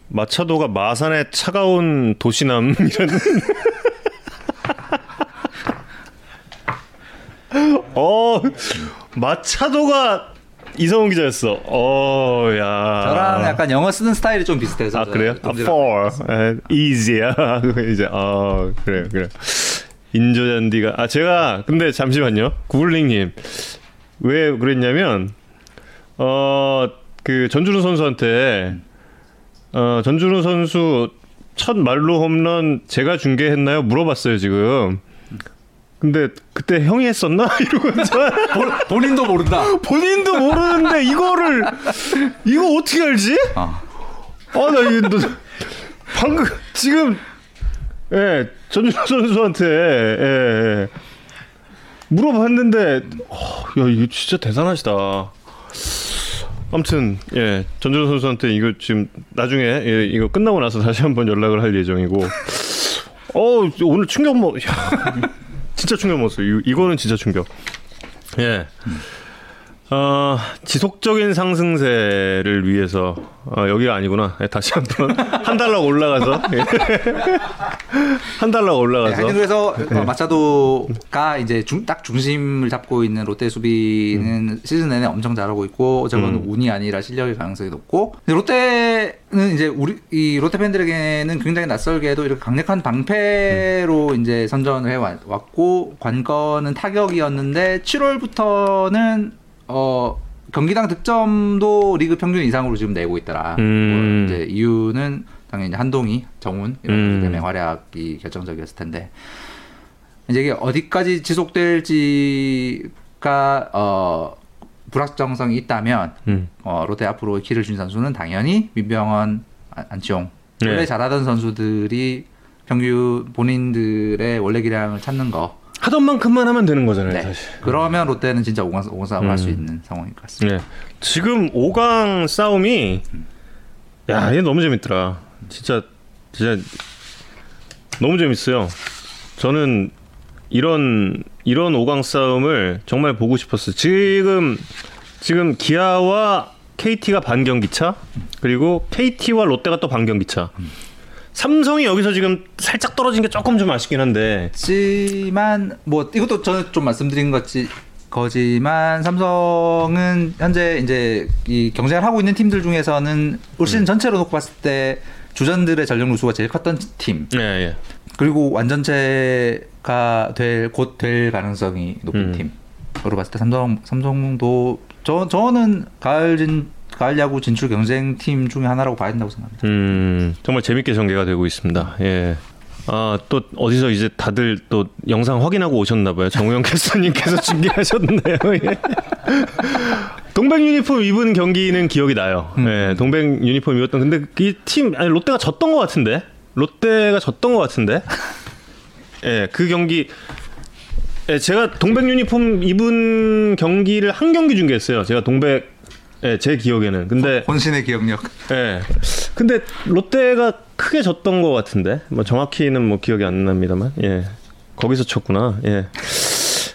마차도가 마산의 차가운 도시남 이런 마차도가 이성훈 기자였어. 야. 저랑 약간 영어 쓰는 스타일이 좀 비슷해서. 아 그래요? For easier. 이제 그래. 인조잔디가 제가 근데 잠시만요. 구글링님 왜 그랬냐면 그 전준우 선수한테 전준우 선수 첫 말로 홈런 제가 중계했나요? 물어봤어요 지금. 근데 그때 형이 했었나? 이러고 본인도 모른다. 본인도 모르는데 이거 어떻게 알지? 나 이거 방금 지금 전준호 선수한테 물어봤는데 야 이거 진짜 대단하시다. 아무튼 전준호 선수한테 이거 지금 나중에 이거 끝나고 나서 다시 한번 연락을 할 예정이고. 오늘 충격 진짜 충격 먹었어요. 이거는 진짜 충격. 지속적인 상승세를 위해서 여기가 아니구나. 다시 한번 한 달러 올라가서 한 달러 올라가서. 그래서 마차도가 이제 딱 중심을 잡고 있는 롯데 수비는 시즌 내내 엄청 잘하고 있고 저건 운이 아니라 실력일 가능성이 높고 롯데는 이제 이 롯데 팬들에게는 굉장히 낯설게도 이렇게 강력한 방패로 이제 선전을 해왔고 관건은 타격이었는데 7월부터는 경기당 득점도 리그 평균 이상으로 지금 내고 있더라. 이제 이유는 당연히 한동희, 정훈 이런 분들의 활약이 결정적이었을 텐데 이제 이게 어디까지 지속될지가 불확정성이 있다면 롯데 앞으로 키를 준 선수는 당연히 민병헌, 안치홍 원래 잘하던 선수들이 평균 본인들의 원래 기량을 찾는 거. 하던 만큼만 하면 되는 거잖아요. 네. 사실. 그러면 롯데는 진짜 5강 싸움을 할 수 있는 상황인 것 같습니다. 네. 지금 5강 싸움이 얘 너무 재밌더라. 진짜 너무 재밌어요. 저는 이런 5강 싸움을 정말 보고 싶었어요. 지금 기아와 KT가 반경기차 그리고 KT와 롯데가 또 반경기차 삼성이 여기서 지금 살짝 떨어진 게 조금 좀 아쉽긴 한데. 하지만 뭐 이것도 저는 좀 말씀드린 거지만 삼성은 현재 이제 이 경쟁을 하고 있는 팀들 중에서는 올 시즌 전체로 놓고 봤을 때 주전들의 전력 누수가 제일 컸던 팀. 예. 그리고 완전체가 곧 될 가능성이 높은 팀으로 봤을 때 삼성도 저는 가을 야구 진출 경쟁팀 중에 하나라고 봐야 된다고 생각합니다. 정말 재밌게 전개가 되고 있습니다. 예. 아, 또 어디서 이제 다들 또 영상 확인하고 오셨나 봐요. 정우영 캐스터님께서 준비하셨네요. 예. 동백 유니폼 입은 경기는 기억이 나요. 예, 동백 유니폼 입었던 근데 이 팀 롯데가 졌던 것 같은데. 예, 그 경기 제가 동백 유니폼 입은 경기를 한 경기 중계했어요. 제가 동백 제 기억에는. 근데 본신의 기억력. 근데 롯데가 크게 졌던 것 같은데, 뭐 정확히는 뭐 기억이 안 납니다만, 거기서 쳤구나.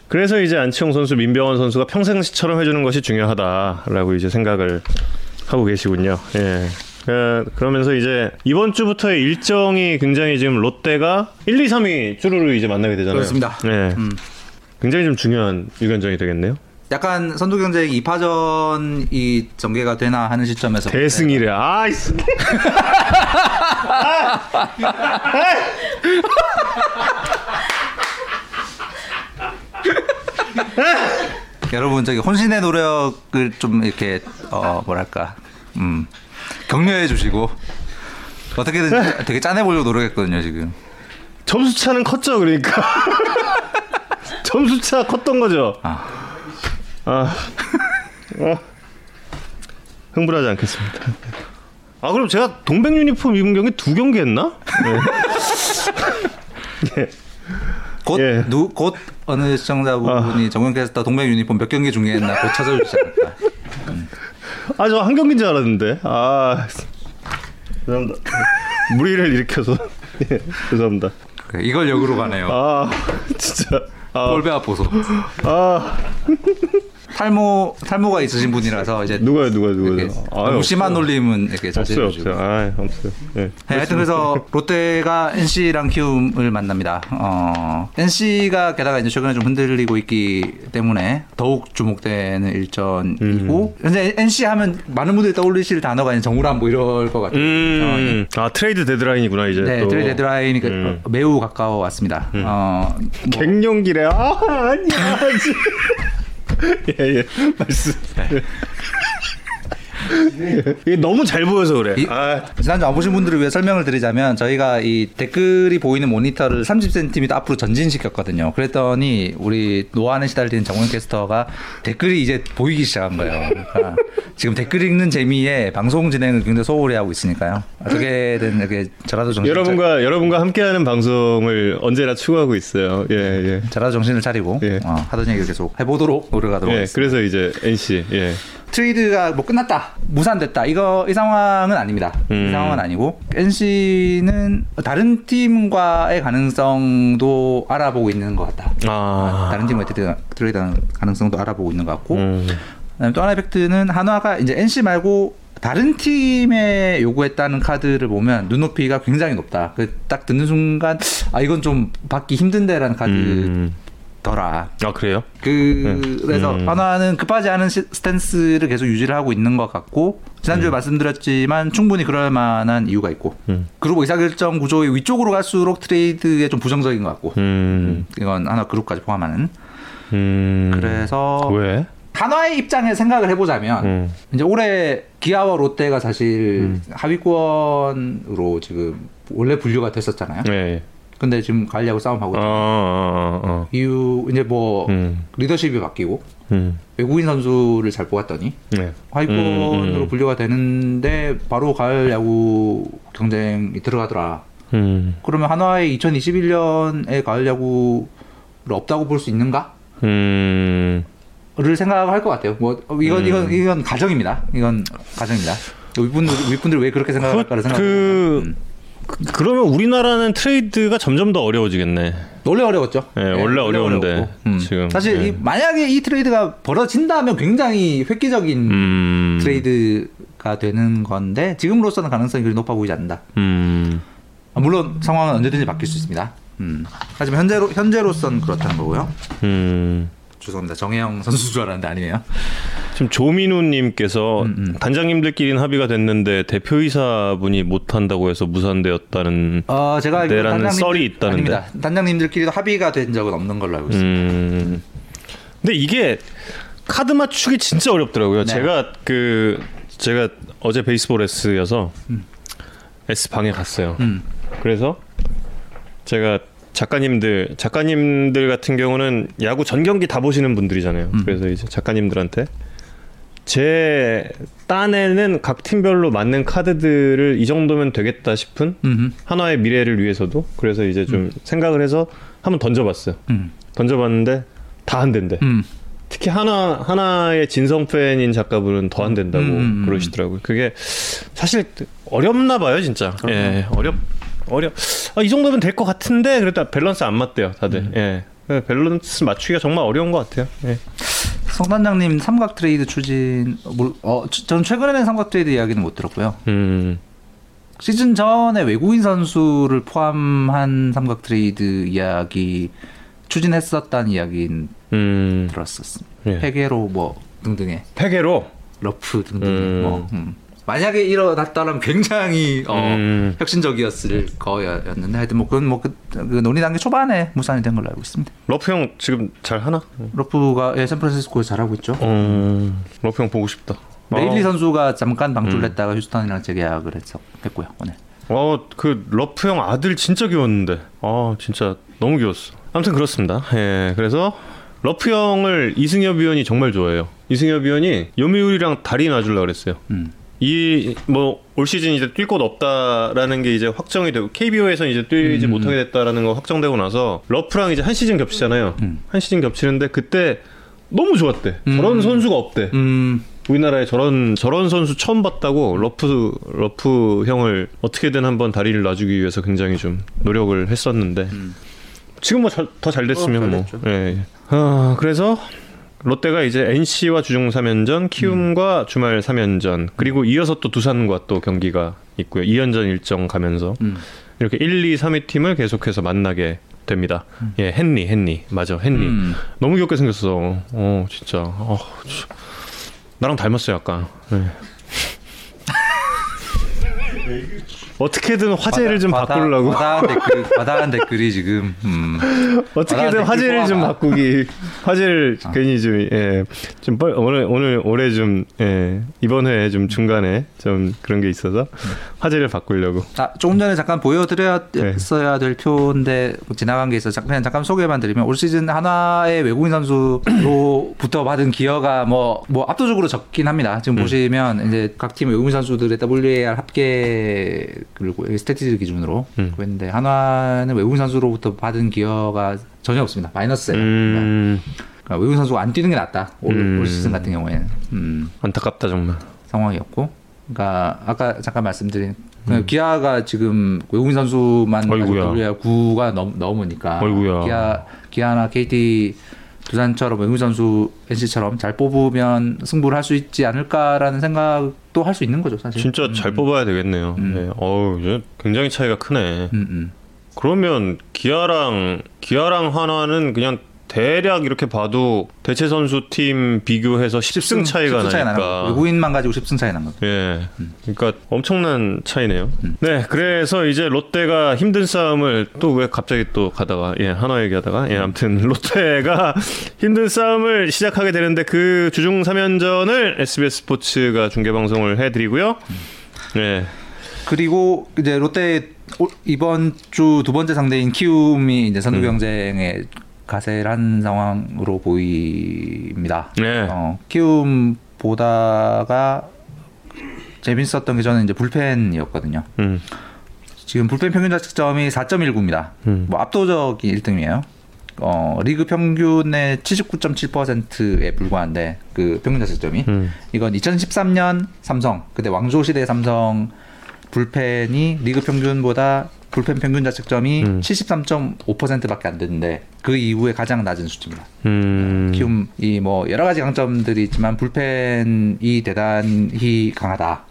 그래서 이제 안치홍 선수, 민병헌 선수가 평상시처럼 해주는 것이 중요하다라고 이제 생각을 하고 계시군요. 그러면서 이제 이번 주부터의 일정이 굉장히 지금 롯데가 1, 2, 3위 주루루 이제 만나게 되잖아요. 그렇습니다. 굉장히 좀 중요한 유견전이 되겠네요. 약간 선두 경쟁 2파전이 전개가 되나 하는 시점에서 대승이래. 아이씨. 여러분 저기 혼신의 노력을 좀 이렇게 격려해 주시고 어떻게든 되게 짠해 보려고 노력했거든요 지금. 점수 차는 컸죠 그러니까. 점수 차 컸던 거죠. 흥분하지 않겠습니다. 아 그럼 제가 동백 유니폼 입은 경기 두 경기 했나? 네. 예. 곧, 예. 곧 어느 시청자분이 정경태에서 동백 유니폼 몇 경기 중에 했나 곧 찾아주시지 않을까. 아 저 한 경기인 줄 알았는데. 아 죄송합니다. 무리를 일으켜서. 예, 죄송합니다. 그래, 이걸 역으로 가네요. 아 진짜. 골배 아파서. 아 탈모가 있으신 분이라서 이제 누가요? 아유, 무심한 놀림은 이렇게 자제해 주시고. 없어요. 예. 네, 하여튼 그래서 롯데가 NC랑 키움을 만납니다. NC가 게다가 이제 최근에 좀 흔들리고 있기 때문에 더욱 주목되는 일전이고 현재 NC 하면 많은 분들이 떠올리실 단어가 이제 정우람 뭐 이럴 것 같아요. 아 트레이드 데드라인이구나 이제. 네, 또. 트레이드 데드라인이 매우 가까워 왔습니다. 뭐. 갱년기래요. 아니야지. 예예 예. 말씀. 이게 너무 잘 보여서 그래. 지난주 안 보신 분들을 위해 설명을 드리자면 저희가 이 댓글이 보이는 모니터를 30cm 앞으로 전진시켰거든요. 그랬더니 우리 노안에 시달리는 정우영 캐스터가 댓글이 이제 보이기 시작한 거예요. 그러니까 지금 댓글 읽는 재미에 방송 진행을 굉장히 소홀히 하고 있으니까요. 어떻게든 이렇게 저라도 정신 여러분과 함께하는 방송을 언제나 추구하고 있어요. 예예. 저라도 정신을 차리고 예. 하던 얘기를 계속 해보도록 노력하도록 하겠습니다. 그래서 이제 NC 트레이드가 뭐 끝났다. 무산됐다. 이 상황은 아닙니다. 이 상황은 아니고 NC는 다른 팀과의 가능성도 알아보고 있는 것 같다. 다른 팀과의 트레이드하는 가능성도 알아보고 있는 것 같고 그다음에 또 하나의 팩트는 한화가 이제 NC 말고 다른 팀에 요구했다는 카드를 보면 눈높이가 굉장히 높다. 딱 듣는 순간 아 이건 좀 받기 힘든데라는 카드 더라. 아 그래요? 그래서 한화는 급하지 않은 스탠스를 계속 유지를 하고 있는 것 같고 지난주에 말씀드렸지만 충분히 그럴 만한 이유가 있고 그룹 의사결정 구조의 위쪽으로 갈수록 트레이드에 좀 부정적인 것 같고 이건 한화 그룹까지 포함하는 그래서 왜? 한화의 입장에서 생각을 해보자면 이제 올해 기아와 롯데가 사실 하위권으로 지금 원래 분류가 됐었잖아요. 네. 근데 지금 관리하고 싸움하고 있잖아요. 이유 이제 뭐 리더십이 바뀌고 외국인 선수를 잘 뽑았더니 하위권으로 분류가 되는데 바로 가을 야구 경쟁이 들어가더라. 그러면 한화의 2021년에 가을 야구를 없다고 볼 수 있는가? 를 생각할 것 같아요. 뭐 이건 가정입니다. 윗분들 왜 그렇게 생각할까를 생각합니다. 그러면 우리나라는 트레이드가 점점 더 어려워지겠네. 원래 어려웠죠. 원래 어려운데 지금 사실 만약에 이 트레이드가 벌어진다면 굉장히 획기적인 트레이드가 되는 건데 지금으로서는 가능성이 그리 높아 보이지 않는다. 물론 상황은 언제든지 바뀔 수 있습니다. 하지만 현재로서는 그렇다는 거고요. 죄송합니다. 정해영 선수 줄 알았는데 아니네요. 지금 조민우님께서 단장님들끼리는 합의가 됐는데 대표이사분이 못한다고 해서 무산되었다는 제가 네라는 썰이 있다는데 아닙니다. 단장님들끼리도 합의가 된 적은 없는 걸로 알고 있습니다. 근데 이게 카드 맞추기 진짜 어렵더라고요. 네. 제가 어제 베이스볼 S여서 S방에 갔어요. 그래서 제가 작가님들 같은 경우는 야구 전 경기 다 보시는 분들이잖아요. 그래서 이제 작가님들한테 제 딴에는 각 팀별로 맞는 카드들을 이 정도면 되겠다 싶은 한화의 미래를 위해서도 그래서 이제 좀 생각을 해서 한번 던져봤어요. 던져봤는데 다 안 된대. 특히 하나의 진성 팬인 작가분은 더 안 된다고 그러시더라고요. 그게 사실 어렵나 봐요, 진짜. 예, 이 정도면 될 것 같은데 그래도 밸런스 안 맞대요 다들. 예, 밸런스 맞추기가 정말 어려운 것 같아요. 예. 성단장님 삼각 트레이드 추진 전 최근에는 삼각 트레이드 이야기는 못 들었고요. 시즌 전에 외국인 선수를 포함한 삼각 트레이드 이야기 추진했었다는 이야기는 들었었습니다. 예. 페게로 뭐 등등의 페게로 러프 등등 뭐. 만약에 일어났다면 굉장히 혁신적이었을 거였는데 하여튼 뭐 그건 그 논의 단계 초반에 무산이 된 걸로 알고 있습니다. 러프 형 지금 잘 하나? 러프가 샌프란시스코에서 잘하고 있죠. 러프 형 보고 싶다. 메일리 선수가 잠깐 방출 했다가 휴스턴이랑 재계약을 했고요 오늘. 그 러프 형 아들 진짜 귀여웠는데. 진짜 너무 귀여웠어. 아무튼 그렇습니다. 예, 그래서 러프 형을 이승엽 위원이 정말 좋아해요. 이승엽 위원이 요미우리랑 다리 놔주려고 그랬어요. 이 뭐 올 시즌 이제 뛸 곳 없다라는 게 이제 확정이 되고 KBO에서 이제 뛰지 못하게 됐다라는 거 확정되고 나서 러프랑 이제 한 시즌 겹치잖아요. 한 시즌 겹치는데 그때 너무 좋았대. 저런 선수가 없대. 우리나라에 저런 선수 처음 봤다고 러프 형을 어떻게든 한번 다리를 놔주기 위해서 굉장히 좀 노력을 했었는데 지금 뭐 더 잘 됐으면 뭐. 예. 아, 그래서 롯데가 이제 NC와 주중 3연전, 키움과 주말 3연전, 그리고 이어서 또 두산과 또 경기가 있고요. 2연전 일정 가면서 이렇게 1, 2, 3위 팀을 계속해서 만나게 됩니다. 예, 헨리. 맞아, 헨리. 너무 귀엽게 생겼어. 진짜. 나랑 닮았어요, 약간. 네. 어떻게든 화제를 좀 바꾸려고. 과다한 댓글이 지금. 어떻게든 화제를 좀 바꾸기. 화제를 괜히 좀 좀 오늘 올해 좀 이번 회에 좀 중간에 좀 그런 게 있어서 화제를 바꾸려고. 조금 전에 잠깐 보여드렸어야 될 표인데 지나간 게 있어서 잠깐 소개만 드리면 올 시즌 한화의 외국인 선수로부터 받은 기여가 뭐 압도적으로 적긴 합니다. 지금 보시면 이제 각 팀 외국인 선수들의 WAR 합계 그리고 스태티즈 기준으로 그랬는데 한화는 외국인 선수로부터 받은 기여가 전혀 없습니다. 마이너스예요. 그러니까 외국인 선수가 안 뛰는 게 낫다. 올 시즌 같은 경우에는 안타깝다 정말 상황이었고, 그러니까 아까 잠깐 말씀드린 기아가 지금 외국인 선수만 WAR 9가 넘으니까 기아나 KT 두산처럼 외국인 선수 NC처럼 잘 뽑으면 승부를 할 수 있지 않을까라는 생각도 할 수 있는 거죠, 사실. 진짜 잘 뽑아야 되겠네요. 네. 어우, 굉장히 차이가 크네. 그러면 기아랑 하나는 그냥 대략 이렇게 봐도 대체 선수 팀 비교해서 10승 차이가 나니까 외국인만 가지고 10승 차이 난 거죠. 예, 그러니까 엄청난 차이네요. 네, 그래서 이제 롯데가 힘든 싸움을 또 왜 갑자기 또 가다가 하나 얘기하다가 아무튼 롯데가 힘든 싸움을 시작하게 되는데 그 주중 3연전을 SBS 스포츠가 중계 방송을 해드리고요. 네. 그리고 이제 롯데 이번 주 두 번째 상대인 키움이 이제 선두 경쟁에 가세한 상황으로 보입니다. 네. 키움 보다가 재밌었던 게 저는 이제 불펜이었거든요. 지금 불펜 평균 자책점이 4.19입니다. 뭐 압도적인 1등이에요. 리그 평균의 79.7%에 불과한데 그 평균 자책점이 이건 2013년 삼성 그때 왕조 시대 삼성 불펜이 리그 평균보다 불펜 평균 자책점이 73.5%밖에 안 됐는데 그 이후에 가장 낮은 수치입니다. 키움이 뭐 여러 가지 강점들이 있지만 불펜이 대단히 강하다.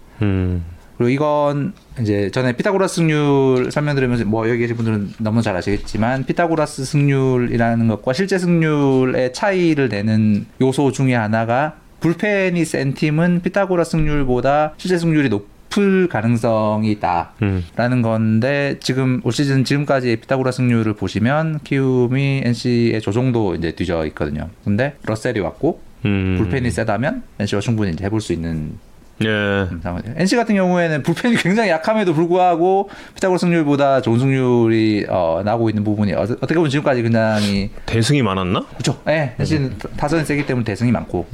그리고 이건 이제 전에 피타고라스 승률 설명드리면서 뭐 여기 계신 분들은 너무 잘 아시겠지만 피타고라스 승률이라는 것과 실제 승률의 차이를 내는 요소 중에 하나가 불펜이 센 팀은 피타고라스 승률보다 실제 승률이 높을 가능성이 있다라는 건데 지금 올 시즌 지금까지의 피타고라스 승률을 보시면 키움이 NC의 저 정도 이제 뒤져 있거든요. 근데 러셀이 왔고 불펜이 세다면 NC가 충분히 이제 해볼 수 있는 NC 같은 경우에는 불펜이 굉장히 약함에도 불구하고 피타고라스 승률보다 좋은 승률이 나오고 있는 부분이 어떻게 보면 지금까지 굉장히 대승이 많았나? 그렇죠. 네, NC는 타선이 세기 때문에 대승이 많고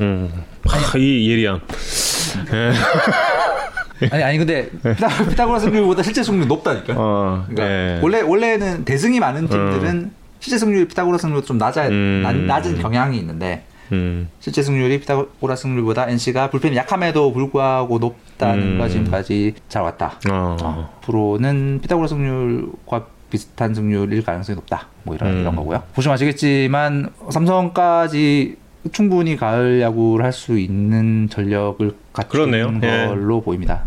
이 예리함. 아니 근데 피타고라스 승률보다 실제 승률이 높다니까요. 그러니까 원래는 대승이 많은 팀들은 실제 승률이 피타고라스 승률보다 좀 낮은 경향이 있는데 실제 승률이 피타고라스 승률보다 NC가 불펜이 약함에도 불구하고 높다는 거 지금까지 잘 왔다. 앞으로는 피타고라스 승률과 비슷한 승률일 가능성이 높다. 뭐 이런 거고요. 보시면 아시겠지만 삼성까지 충분히 가을 야구를 할 수 있는 전력을 갖춘 걸로 보입니다.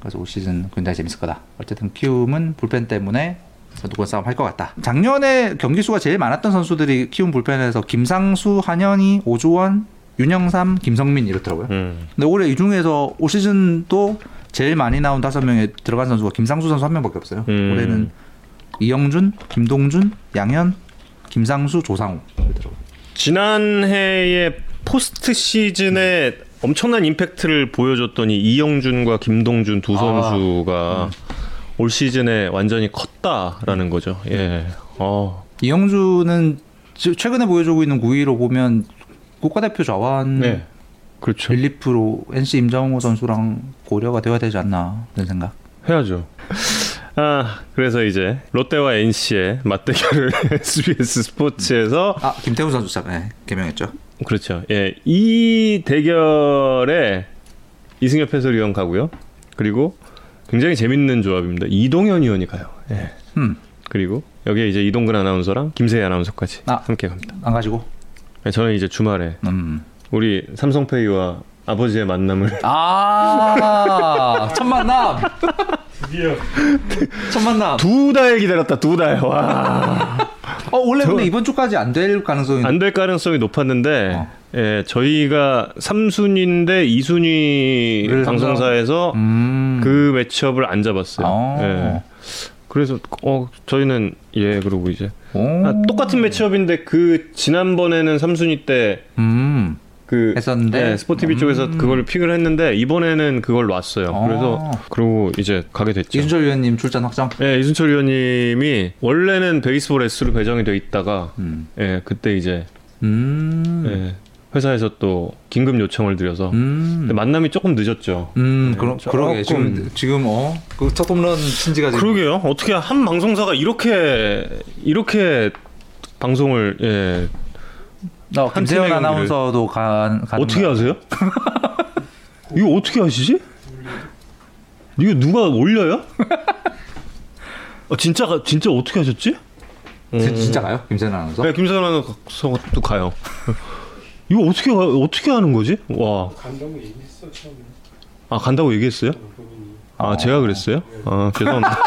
그래서 올 시즌 굉장히 재밌을 거다. 어쨌든 키움은 불펜 때문에 선두권 싸움 할 것 같다. 작년에 경기 수가 제일 많았던 선수들이 키움 불펜에서 김상수, 한현희, 오주원, 윤영삼, 김성민 이렇더라고요. 근데 올해 이 중에서 올 시즌도 제일 많이 나온 5명에 들어간 선수가 김상수 선수 1명밖에 없어요. 올해는 이영준, 김동준, 양현, 김상수, 조상우 이렇더라고요. 지난해의 포스트 시즌에 엄청난 임팩트를 보여줬더니 이영준과 김동준 두 선수가 올 시즌에 완전히 컸다라는 거죠. 예. 이영준은 최근에 보여주고 있는 9위로 보면 국가대표 자원 네. 그렇죠. 릴리프로 NC 임장호 선수랑 고려가 되어야 되지 않나 그런 생각. 해야죠. 아, 그래서 이제 롯데와 NC의 맞대결을 SBS 스포츠에서 아, 김태우 선수 네, 개명했죠. 그렇죠. 예, 이 대결에 이승엽 해설위원 가고요. 그리고 굉장히 재밌는 조합입니다. 이동현 위원이 가요. 예. 그리고 여기에 이제 이동근 아나운서랑 김세희 아나운서까지 아, 함께 갑니다. 안 가지고? 예, 저는 이제 주말에 우리 삼성페이와 아버지의 만남을 아 첫 만남 드디어 첫 만남 두 달 기다렸다 두 달 와. 원래 근데 이번 주까지 안 될 가능성이 높았는데 예, 저희가 3순위인데 2순위 방송사에서 그 매치업을 안 잡았어요. 아. 예. 그래서 저희는 예 그러고 이제 아, 똑같은 매치업인데 그 지난번에는 3순위 때 그 했었는데 네, 스포티비 쪽에서 그걸 픽을 했는데 이번에는 그걸 놨어요. 아. 그래서 그러고 이제 가게 됐죠. 이순철 위원님 출전 확정? 네, 이순철 위원님이 원래는 베이스볼 S로 배정이 돼 있다가 예, 그때 이제 예, 회사에서 또 긴급 요청을 드려서 근데 만남이 조금 늦었죠. 그러게 지금 그 첫 홈런 신지가 지금. 그러게요. 어떻게 한 방송사가 이렇게 방송을 예. 김재현 아나운서도 간 어떻게 아세요? 이거 어떻게 아시지? 이거 누가 올려요? 진짜 어떻게 하셨지? 진짜 가요? 김재현 아나운서? 네, 김재현 아나운서도 가요. 이거 어떻게 하는 거지? 와. 간다고 얘기했어 처음에. 아 간다고 얘기했어요? 아 제가 그랬어요? 아 죄송합니다.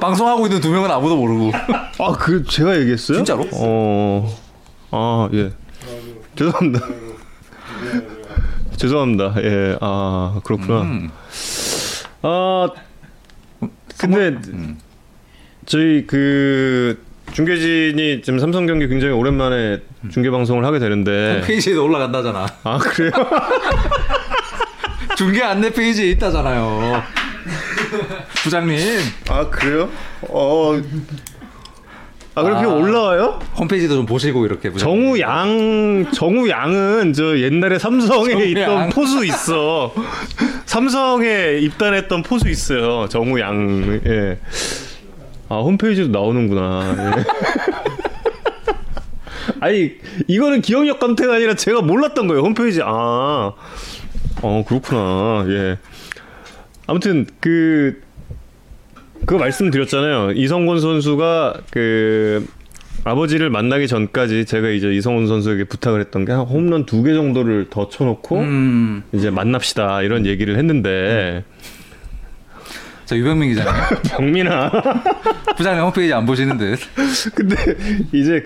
방송하고 있는 두 명은 아무도 모르고. 아, 그 제가 얘기했어요? 진짜로? 아, 예. 죄송합니다. 죄송합니다. 예. 아, 그렇구나. 아. 근데 저희 그 중계진이 지금 삼성 경기 굉장히 오랜만에 중계 방송을 하게 되는데 홈페이지에도 올라간다잖아. 아, 그래요? 중계 안내 페이지에 있다잖아요. 부장님. 아 그래요? 아 그럼 그냥 올라와요? 홈페이지도 좀 보시고 이렇게. 부장님. 정우양은 저 옛날에 삼성에 있던 포수 있어. 삼성에 입단했던 포수 있어요. 정우양. 예. 아 홈페이지도 나오는구나. 예. 아니 이거는 기억력 감퇴가 아니라 제가 몰랐던 거예요. 홈페이지. 그렇구나. 예. 아무튼 그거 말씀드렸잖아요. 이성훈 선수가 그 아버지를 만나기 전까지 제가 이제 이성훈 선수에게 부탁을 했던 게 한 홈런 2개 정도를 더 쳐놓고 이제 만납시다 이런 얘기를 했는데 저 유병민 기자님 병민아 부장님 홈페이지 안 보시는 듯. 근데 이제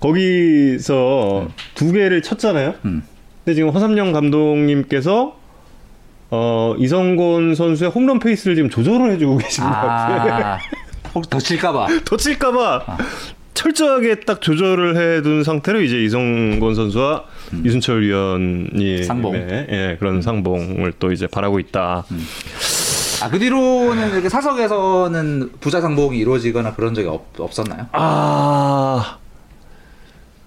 거기서 2개를 쳤잖아요. 근데 지금 허삼영 감독님께서 이성곤 선수의 홈런 페이스를 지금 조절을 해주고 계신 것 같아요. 혹시 더 칠까봐. 철저하게 딱 조절을 해둔 상태로 이제 이성곤 선수와 이순철 위원이 상봉. 예, 그런 상봉을 또 이제 바라고 있다. 아, 그 뒤로는 이렇게 사석에서는 부자 상봉이 이루어지거나 그런 적이 없었나요? 아,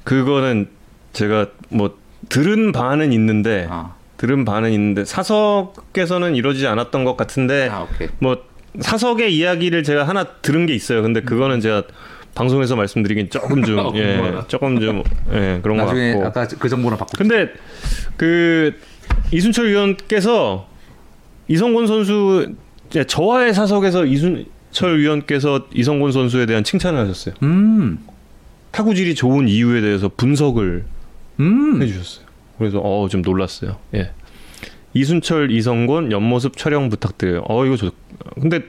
그거는 제가 뭐 들은 바는 있는데 사석에서는 이루어지지 않았던 것 같은데 뭐 사석의 이야기를 제가 하나 들은 게 있어요. 근데 그거는 제가 방송에서 말씀드리긴 조금 좀 그런 거 같고. 나중에 아까 그 정보는 바꿨죠. 근데 그 이순철 위원께서 이성곤 선수 저와의 사석에서 이순철 위원께서 이성곤 선수에 대한 칭찬을 하셨어요. 타구질이 좋은 이유에 대해서 분석을 해주셨어요. 그래서 좀 놀랐어요. 예. 이순철, 이성곤 옆모습 촬영 부탁드려요. 근데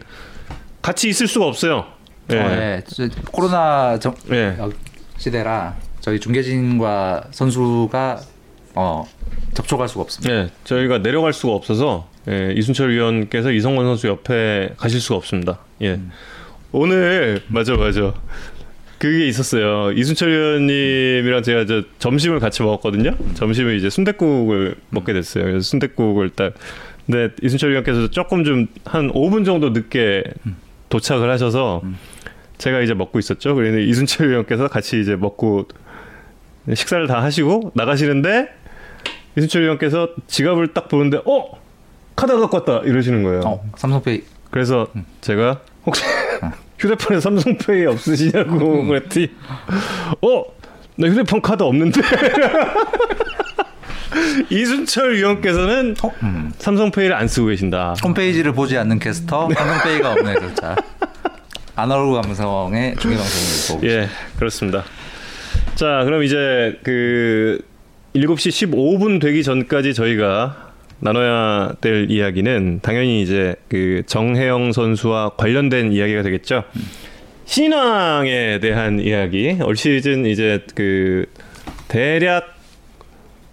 같이 있을 수가 없어요. 예. 코로나 시대라 저희 중계진과 선수가 접촉할 수가 없습니다. 예. 저희가 내려갈 수가 없어서 이순철 위원께서 이성곤 선수 옆에 가실 수가 없습니다. 예. 오늘 맞아. 그게 있었어요. 이순철 위원님이랑 제가 점심을 같이 먹었거든요. 점심에 이제 순댓국을 먹게 됐어요. 그래서 순댓국을 딱. 근데 이순철 위원께서 조금 좀 한 5분 정도 늦게 도착을 하셔서 제가 이제 먹고 있었죠. 그래서 이순철 위원께서 같이 이제 먹고 식사를 다 하시고 나가시는데 이순철 위원께서 지갑을 딱 보는데 카드 갖고 왔다 이러시는 거예요. 삼성페이. 그래서 제가 혹시 휴대폰에 삼성페이 없으시냐고 그랬더니 나 휴대폰 카드 없는데. 이순철 위원께서는 삼성페이를 안 쓰고 계신다. 홈페이지를 보지 않는 캐스터, 삼성페이가 없는 애들자. 아날로그 감성의 중계방송을 보고. 예, 그렇습니다. 자, 그럼 이제 그 7시 15분 되기 전까지 저희가 나눠야 될 이야기는 당연히 이제 그 정해영 선수와 관련된 이야기가 되겠죠. 신인왕에 대한 이야기. 올 시즌 이제 그 대략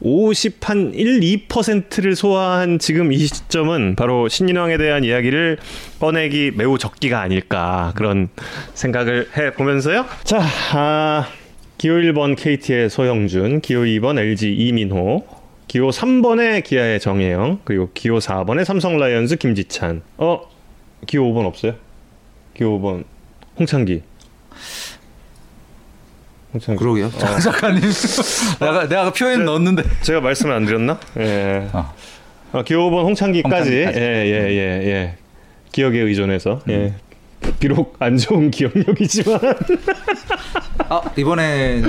50한 1~2%를 소화한 지금 이 시점은 바로 신인왕에 대한 이야기를 꺼내기 매우 적기가 아닐까 그런 생각을 해보면서요. 자, 기호 1번 KT의 소형준, 기호 2번 LG 이민호, 기호 3번의 기아의 정해영, 그리고 기호 4번의 삼성 라이온즈 김지찬. 기호 5번 없어요? 기호 5번 홍창기. 그러게요. 작가님. 내가 표현 넣었는데 제가 말씀을 안 드렸나? 예. 기호 5번 홍창기까지. 예. 기억에 의존해서. 예. 비록 안 좋은 기억력이지만. 이번에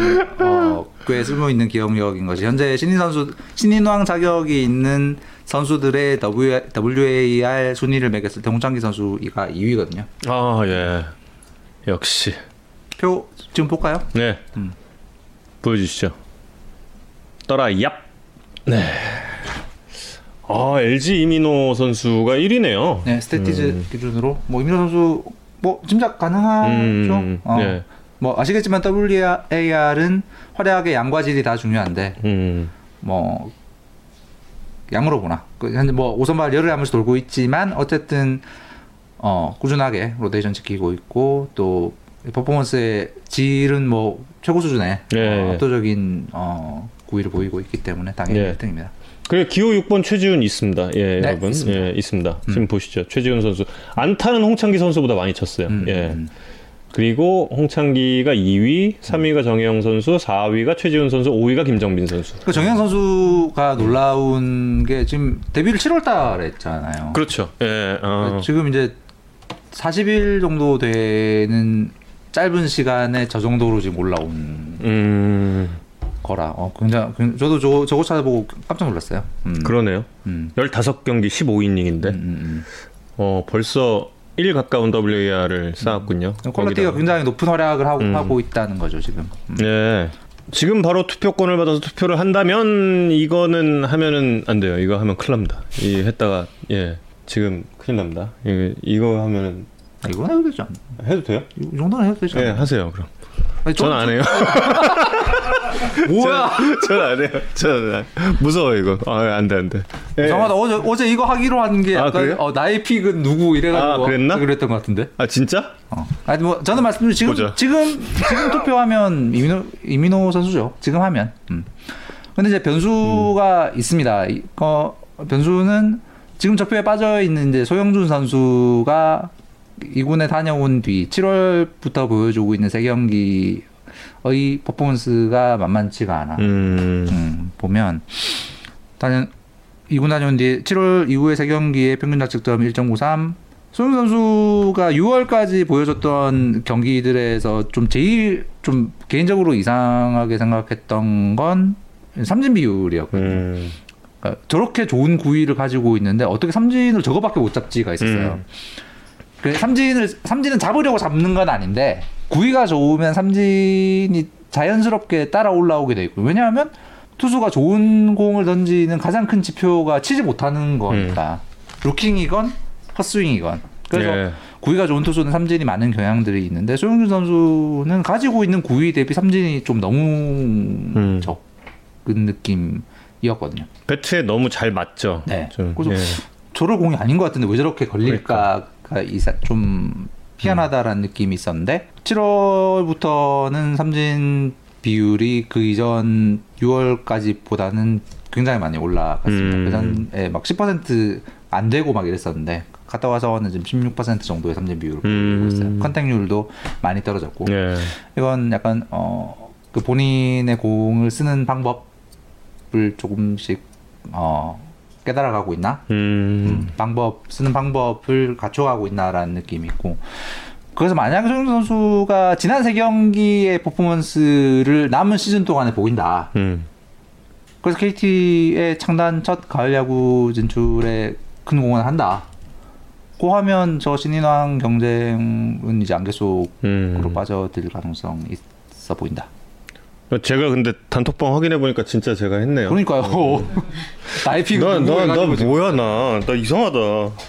꽤 쓸모 있는 기억력인 것이 현재 신인왕 자격이 있는 선수들의 WAR 순위를 매겼을 때 홍창기 선수가 2위거든요. 예. 역시. 표 지금 볼까요? 네. 보여주시죠. 떠라 얍. 네. LG 이민호 선수가 1위네요. 네, 스태티즈 기준으로 이민호 선수 짐작 가능하죠. 네. 아시겠지만 WAR은 활약의 양과 질이 다 중요한데 양으로 보나. 현재 5선발 열흘 하면서 돌고 있지만 어쨌든 꾸준하게 로테이션 지키고 있고 또 퍼포먼스의 질은 최고 수준의 압도적인 구위를 보이고 있기 때문에 당연히 1등입니다. 그리고 기호 6번 최지훈 있습니다. 예, 네, 여러분. 있습니다. 예, 있습니다. 지금 보시죠. 최지훈 선수. 안타는 홍창기 선수보다 많이 쳤어요. 예. 그리고 홍창기가 2위, 3위가 정해영 선수, 4위가 최지훈 선수, 5위가 김정민 선수. 그 정해영 선수가 놀라운 게 지금 데뷔를 7월 달에 했잖아요. 그렇죠. 예. 지금 이제 40일 정도 되는 짧은 시간에 저 정도로 지금 올라온 거라. 굉장히 저도 저거 찾아보고 깜짝 놀랐어요. 그러네요. 15경기 15이닝인데 벌써 1 가까운 WAR을 쌓았군요. 퀄리티가 굉장히 높은 활약을 하고 있다는 거죠 지금. 네. 지금 바로 투표권을 받아서 투표를 한다면 이거는 하면은 안 돼요. 이거 하면 큰일 납니다. 했다가 지금 큰일 납니다. 이거 하면은 이거 해도 되지 않나? 해도 돼요? 이 정도는 해도 되지 않나? 네, 하세요 그럼. 전 안 해요. 뭐야? 전 안 해요. 무서워 이거. 안 돼. 잠깐만 어제 이거 하기로 한 게 약간 나의 픽은 누구 이래가지고 그랬나? 그랬던 것 같은데. 진짜? 아니 저는 말씀드린 지금 투표하면 이민호 선수죠. 지금 하면. 근데 이제 변수가 있습니다. 변수는 지금 적표에 빠져 있는 이제 소형준 선수가 2군에 다녀온 뒤 7월부터 보여주고 있는 3경기의 퍼포먼스가 만만치가 않아. 보면 단연 2군 다녀온 뒤 7월 이후의 3경기의 평균 자책점 1.93. 소형준 선수가 6월까지 보여줬던 경기들에서 제일 개인적으로 이상하게 생각했던 건 삼진 비율이었거든요. 저렇게 좋은 구위를 가지고 있는데 어떻게 삼진을 저거밖에 못 잡지가 있었어요. 그 삼진은 잡으려고 잡는 건 아닌데 구위가 좋으면 삼진이 자연스럽게 따라 올라오게 돼 있고 왜냐하면 투수가 좋은 공을 던지는 가장 큰 지표가 치지 못하는 거니까 루킹이건 헛스윙이건 그래서 구위가 좋은 투수는 삼진이 많은 경향들이 있는데 소용준 선수는 가지고 있는 구위 대비 삼진이 좀 너무 적은 느낌. 이었거든요. 배트에 너무 잘 맞죠. 네. 그래서 저럴 공이 아닌 것 같은데 왜 저렇게 걸릴까가 좀 희한하다라는 느낌이 있었는데 7월부터는 삼진 비율이 그 이전 6월까지보다는 굉장히 많이 올라갔습니다. 그 전에 막 10% 안 되고 막 이랬었는데 갔다 와서는 지금 16% 정도의 삼진 비율을 보이고 있어요. 컨택률도 많이 떨어졌고 예. 이건 약간 그 본인의 공을 쓰는 방법을 조금씩 깨달아가고 있나? 방법 쓰는 방법을 갖춰가고 있나라는 느낌이 있고 그래서 만약 정준호 선수가 지난 세 경기의 퍼포먼스를 남은 시즌 동안에 보인다. 그래서 KT의 창단 첫 가을 야구 진출에 큰 공헌을 한다. 고 하면 저 신인왕 경쟁은 이제 안개 속으로 빠져들 가능성이 있어 보인다. 제가 근데 단톡방 확인해 보니까 진짜 제가 했네요. 그러니까요. 나의 피가 나 뭐야 나 이상하다.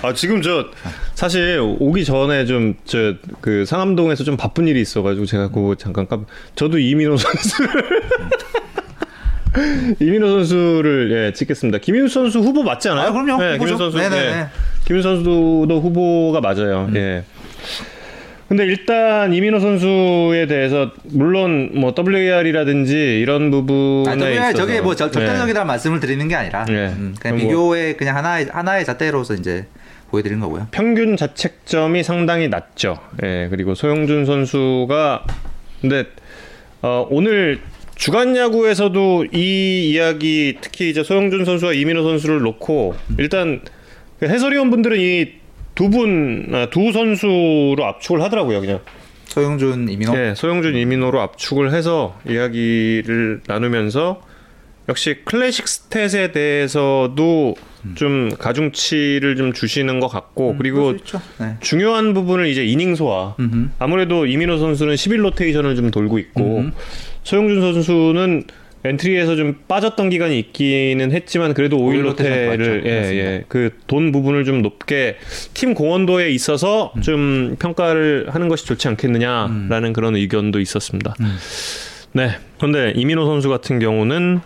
아 지금 저 사실 오기 전에 좀 저 그 상암동에서 좀 바쁜 일이 있어가지고 제가 그거 잠깐 저도 이민호 선수를 이민호 선수를 예, 찍겠습니다. 김민호 선수 후보 맞지 않아요? 아, 그럼요. 예, 김민호 선수. 예, 김민호 선수도 후보가 맞아요. 예. 근데 일단 이민호 선수에 대해서 물론 뭐 WAR이라든지 이런 부분에 WAR 있어서 저게 뭐 적절적이라는 예. 말씀을 드리는 게 아니라 예. 그냥 비교의 그냥 하나의 잣대로서 이제 보여드리는 거고요. 평균 자책점이 상당히 낮죠. 예. 그리고 소영준 선수가 근데 오늘 주간 야구에서도 이 이야기 특히 이제 소영준 선수와 이민호 선수를 놓고 일단 해설위원 분들은 이 두 선수로 압축을 하더라고요, 그냥. 소영준, 이민호? 네, 소영준, 이민호로 압축을 해서 이야기를 나누면서 역시 클래식 스탯에 대해서도 좀 가중치를 좀 주시는 것 같고 그리고 네. 중요한 부분을 이제 이닝 소화. 아무래도 이민호 선수는 11로테이션을 좀 돌고 있고 소영준 선수는 엔트리에서 좀 빠졌던 기간이 있기는 했지만 그래도 5일로테를 예, 그 돈 부분을 좀 높게 팀 공헌도에 있어서 좀 평가를 하는 것이 좋지 않겠느냐라는 그런 의견도 있었습니다. 네, 그런데 이민호 선수 같은 경우는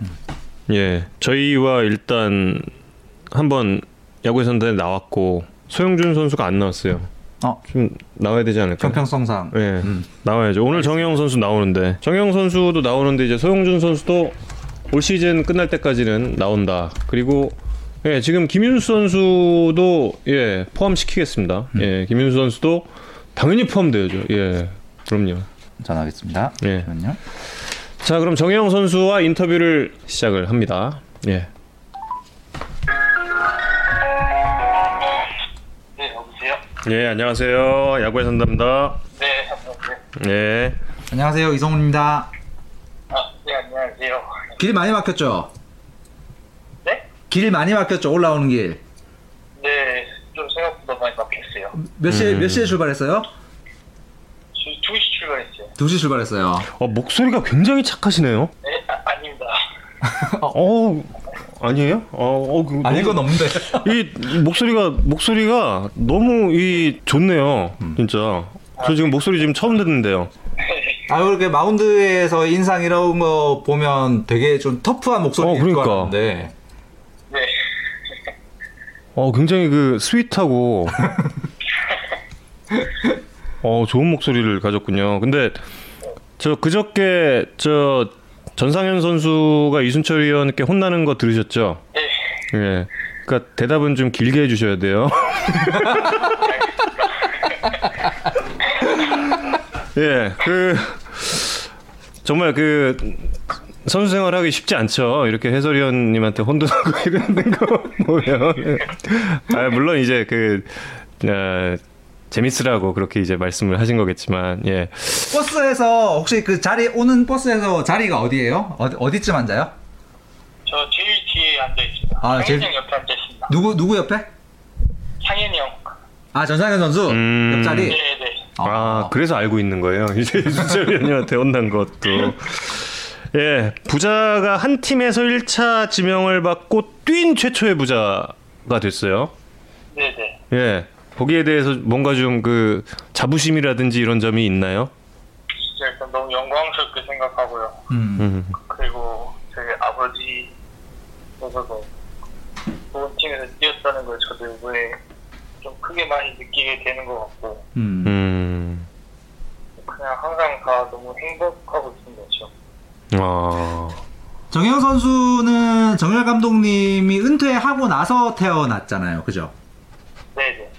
예 저희와 일단 한번 야구에서는 나왔고 소영준 선수가 안 나왔어요. 좀 나와야 되지 않을까? 평평성상. 예, 네, 나와야죠. 오늘 정해영 선수 나오는데, 정해영 선수도 나오는데 이제 소영준 선수도 올 시즌 끝날 때까지는 나온다. 그리고 예, 지금 김윤수 선수도 예 포함시키겠습니다. 예, 김윤수 선수도 당연히 포함돼야죠. 예, 그럼요. 전하겠습니다. 예, 그럼요. 자, 그럼 정해영 선수와 인터뷰를 시작을 합니다. 예. 예, 안녕하세요. 야구의 산다입니다. 네, 안녕하세요. 네. 안녕하세요. 이성훈입니다. 아, 네, 안녕하세요. 길 많이 막혔죠? 네? 길 많이 막혔죠? 올라오는 길. 네, 좀 생각보다 많이 막혔어요. 몇 시에 출발했어요? 2시 출발했어요. 2시 출발했어요. 목소리가 굉장히 착하시네요. 네, 아닙니다. 아니에요? 아닐 건 없는데. 이 목소리가 너무 좋네요, 진짜. 저 지금 목소리 지금 처음 듣는데요. 이렇게 마운드에서 인상 이런 거 보면 되게 좀 터프한 목소리일 그러니까. 것 같은데. 네. 굉장히 그 스윗하고 좋은 목소리를 가졌군요. 근데 저 그저께 전상현 선수가 이순철 의원께 혼나는 거 들으셨죠? 네. 예. 그러니까 대답은 좀 길게 해주셔야 돼요. 예. 정말 선수 생활하기 쉽지 않죠. 이렇게 해설위원님한테 혼돈하고 이러는 거 보면. 물론 이제 재밌으라고 그렇게 이제 말씀을 하신 거겠지만 예. 버스에서 혹시 오는 버스에서 자리가 어디예요? 어디쯤 앉아요? 저 제일 뒤에 앉아 있습니다. 상현이 형 옆에 앉아 있습니다. 누구 옆에? 상현이 형. 전상현 선수 옆자리. 네네. 그래서 알고 있는 거예요. 이제 이순철 위원님한테 혼난 것도. 예, 부자가 한 팀에서 1차 지명을 받고 뛴 최초의 부자가 됐어요. 네네. 예. 거기에 대해서 뭔가 좀 자부심이라든지 이런 점이 있나요? 진짜 일단 너무 영광스럽게 생각하고요. 그리고 저희 아버지께서도 좋은 팀에서 뛰었다는 걸 저도 이번에 좀 크게 많이 느끼게 되는 것 같고. 그냥 항상 다 너무 행복하고 있는 거죠. 정해영 선수는 정열 감독님이 은퇴하고 나서 태어났잖아요, 그죠? 네.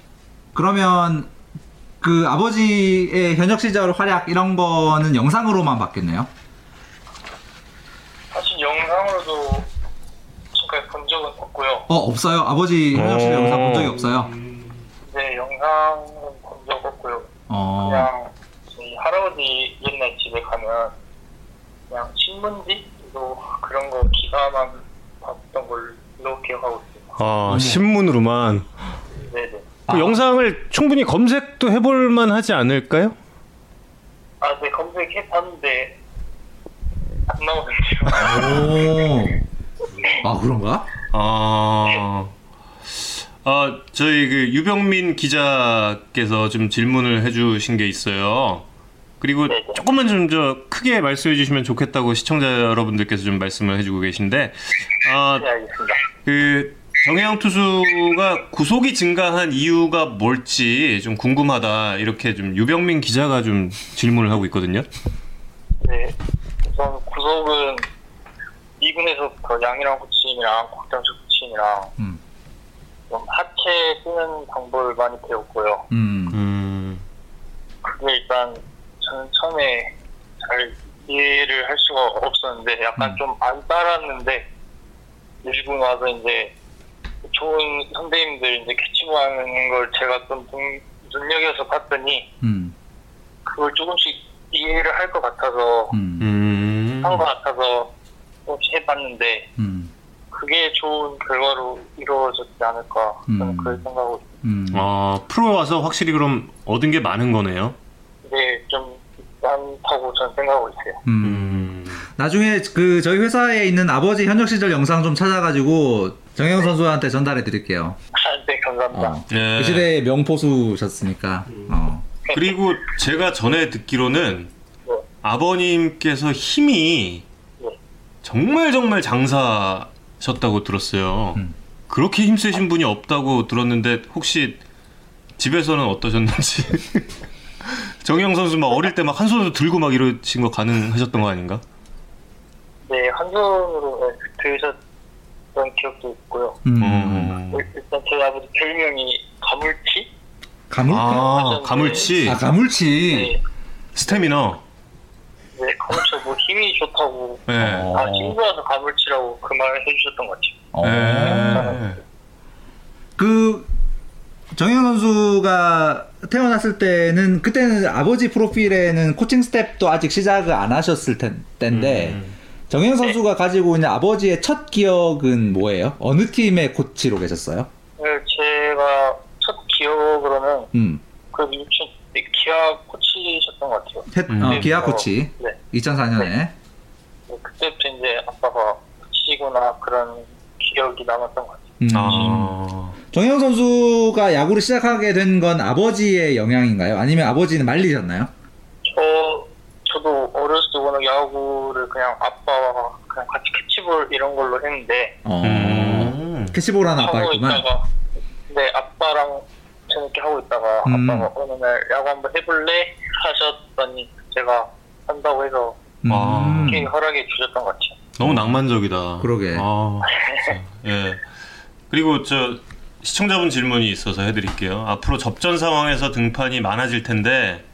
그러면 그 아버지의 현역 시절 활약 이런 거는 영상으로만 봤겠네요? 사실 영상으로도 지금까지 본 적은 없고요. 없어요? 아버지 현역 시절 영상 본 적이 없어요? 네, 영상은 본 적 없고요. 그냥 저희 할아버지 옛날 집에 가면 그냥 신문지? 뭐 그런 거 기사만 봤던 걸로 기억하고 있습니다. 신문으로만? 네네. 그 영상을 충분히 검색도 해볼만 하지 않을까요? 네, 검색해봤는데 안 나오는데요. 그런가? 저희 그 유병민 기자께서 좀 질문을 해주신 게 있어요. 그리고 조금만 좀 더 크게 말씀해 주시면 좋겠다고 시청자 여러분들께서 좀 말씀을 해주고 계신데, 네, 알겠습니다. 그 정해영 투수가 구속이 증가한 이유가 뭘지 좀 궁금하다, 이렇게 좀 유병민 기자가 좀 질문을 하고 있거든요. 네, 우선 구속은 2군에서부터 양이랑 코치님이랑 곽장수 코치님이랑 좀 하체 쓰는 방법을 많이 배웠고요. 그게 일단 저는 처음에 잘 이해를 할 수가 없었는데 약간 좀 안 따랐는데, 일군 와서 이제 좋은 선배님들 이제 캐치하는 걸 제가 좀 눈여겨서 봤더니 그걸 조금씩 이해를 할 것 같아서 한 것 같아서 조금씩 해봤는데 그게 좋은 결과로 이루어졌지 않을까, 저는 그렇게 생각하고 있습니다. 프로 와서 확실히 그럼 얻은 게 많은 거네요? 네, 좀 많다고 저는 생각하고 있어요. 나중에 그 저희 회사에 있는 아버지 현역 시절 영상 좀 찾아가지고 정해영 선수한테 전달해 드릴게요. 네, 감사합니다. 네. 그 시대의 명포수셨으니까. 그리고 제가 전에 듣기로는 아버님께서 힘이 정말 장사셨다고 들었어요. 그렇게 힘쓰신 분이 없다고 들었는데 혹시 집에서는 어떠셨는지. 정해영 선수 막 어릴 때 막 한 손으로 들고 막 이러신 거 가능하셨던 거 아닌가? 네, 한 손으로 들으셨던 기억도 있고요. 일단 저희 아버지 별명이 가물치? 가물치? 가물치. 가물치. 네. 스태미너. 네, 가물치가 뭐 힘이 좋다고. 네. 친구라서 가물치라고 그 말을 해주셨던 것 같아요. 네. 정해영 선수가 태어났을 때는, 그때는 아버지 프로필에는 코칭 스텝도 아직 시작을 안 하셨을 텐데 정해영 선수가 가지고 있는 아버지의 첫 기억은 뭐예요? 어느 팀의 코치로 계셨어요? 제가 첫 기억으로는 그 기아 코치셨던 것 같아요. 기아 코치. 네. 2004년에. 네. 그때부터 이제 아빠가 코치구나 그런 기억이 남았던 것 같아요. 정해영 선수가 야구를 시작하게 된 건 아버지의 영향인가요? 아니면 아버지는 말리셨나요? 저도 어렸을 때 워낙 야구를 그냥 아빠와 그냥 같이 캐치볼 이런 걸로 했는데 캐치볼하는 아빠 있구만. 네, 아빠랑 재밌게 하고 있다가 아빠가 어느 날 야구 한번 해볼래? 하셨더니 제가 한다고 해서 허락해 주셨던 것 같아요. 너무 낭만적이다. 그러게. 예. 그리고 저 시청자분 질문이 있어서 해드릴게요. 앞으로 접전 상황에서 등판이 많아질 텐데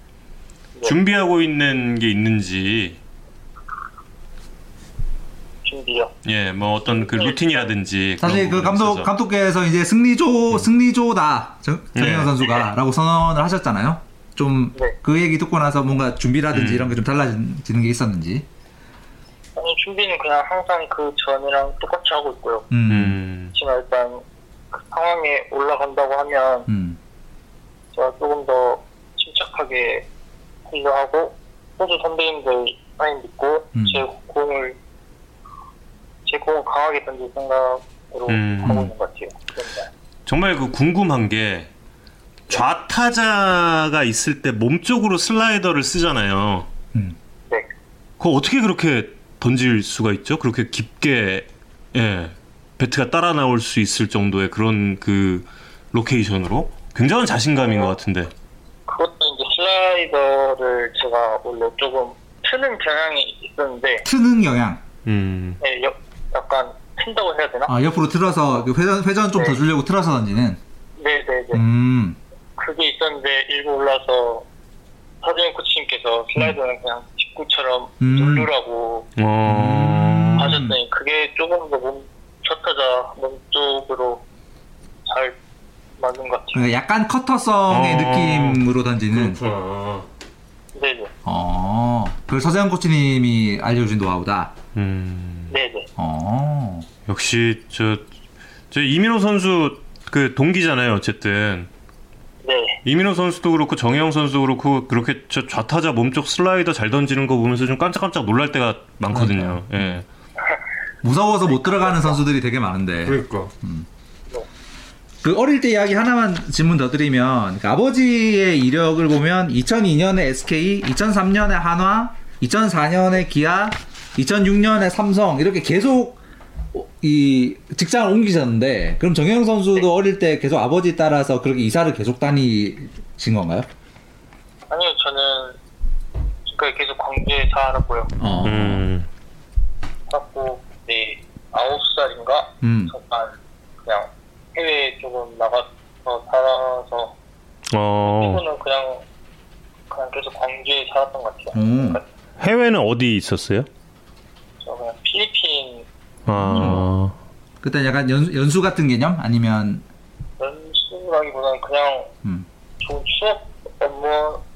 준비하고 있는 게 있는지. 준비요? 예, 뭐 어떤 그 루틴이라든지. 사실 그 감독께서 이제 승리조다 정해영 선수가라고 선언을 하셨잖아요. 좀 그 얘기 듣고 나서 뭔가 준비라든지 이런 게 좀 달라지는 게 있었는지. 아니, 준비는 그냥 항상 그 전이랑 똑같이 하고 있고요. 그렇지만 일단 그 상황에 올라간다고 하면 제가 조금 더 침착하게 훈련하고 호주 선배님들 많이 믿고 제 공을 강하게 던질 생각으로 하고 있는 것 같아요. 그러니까. 정말 그 궁금한 게, 좌타자가 있을 때 몸쪽으로 슬라이더를 쓰잖아요. 네. 그거 어떻게 그렇게 던질 수가 있죠? 그렇게 깊게, 예, 배트가 따라 나올 수 있을 정도의 그런 그 로케이션으로 굉장한 자신감인 것 같은데. 그것도 이제 슬라이더를 제가 원래 조금 트는 경향이 있었는데. 트는 경향. 네, 약간 튼다고 해야 되나? 옆으로 틀어서 회전 좀 더 주려고 틀어서 던지는. 네네네. 그게 있었는데 일부 올라서 서정현 코치님께서 슬라이더는 그냥 직구처럼 누르라고 하셨더니 그게 조금 더 첫 타자 몸 쪽으로 잘 맞는 것 같아요. 약간 커터성의 느낌으로 던지는. 그렇구나. 네네. 그걸 서정현 코치님이 알려준 노하우다. 네네. 역시 저 이민호 선수 그 동기잖아요, 어쨌든. 네. 이민호 선수도 그렇고 정해영 선수도 그렇고 그렇게 저 좌타자 몸쪽 슬라이더 잘 던지는 거 보면서 좀 깜짝깜짝 놀랄 때가 많거든요. 예. 네. 무서워서 못 들어가는 선수들이 되게 많은데. 그러니까. 그 어릴 때 이야기 하나만 질문 더 드리면, 그러니까 아버지의 이력을 보면 2002년에 SK, 2003년에 한화, 2004년에 기아, 2006년에 삼성 이렇게 계속 이 직장을 옮기셨는데, 그럼 정해영 선수도 네. 어릴 때 계속 아버지 따라서 그렇게 이사를 계속 다니신 건가요? 아니요, 저는 지금까지 계속 광주에 살았고요. 살았고 네 9살인가 잠깐 그냥 해외 조금 나가서 살아서 친구는 그냥 계속 광주에 살았던 것 같아요. 그러니까 해외는 어디 있었어요? 저 그냥 필리핀. 그때 약간 연수 같은 개념? 아니면 연수라기보다는 그냥 좋은 추억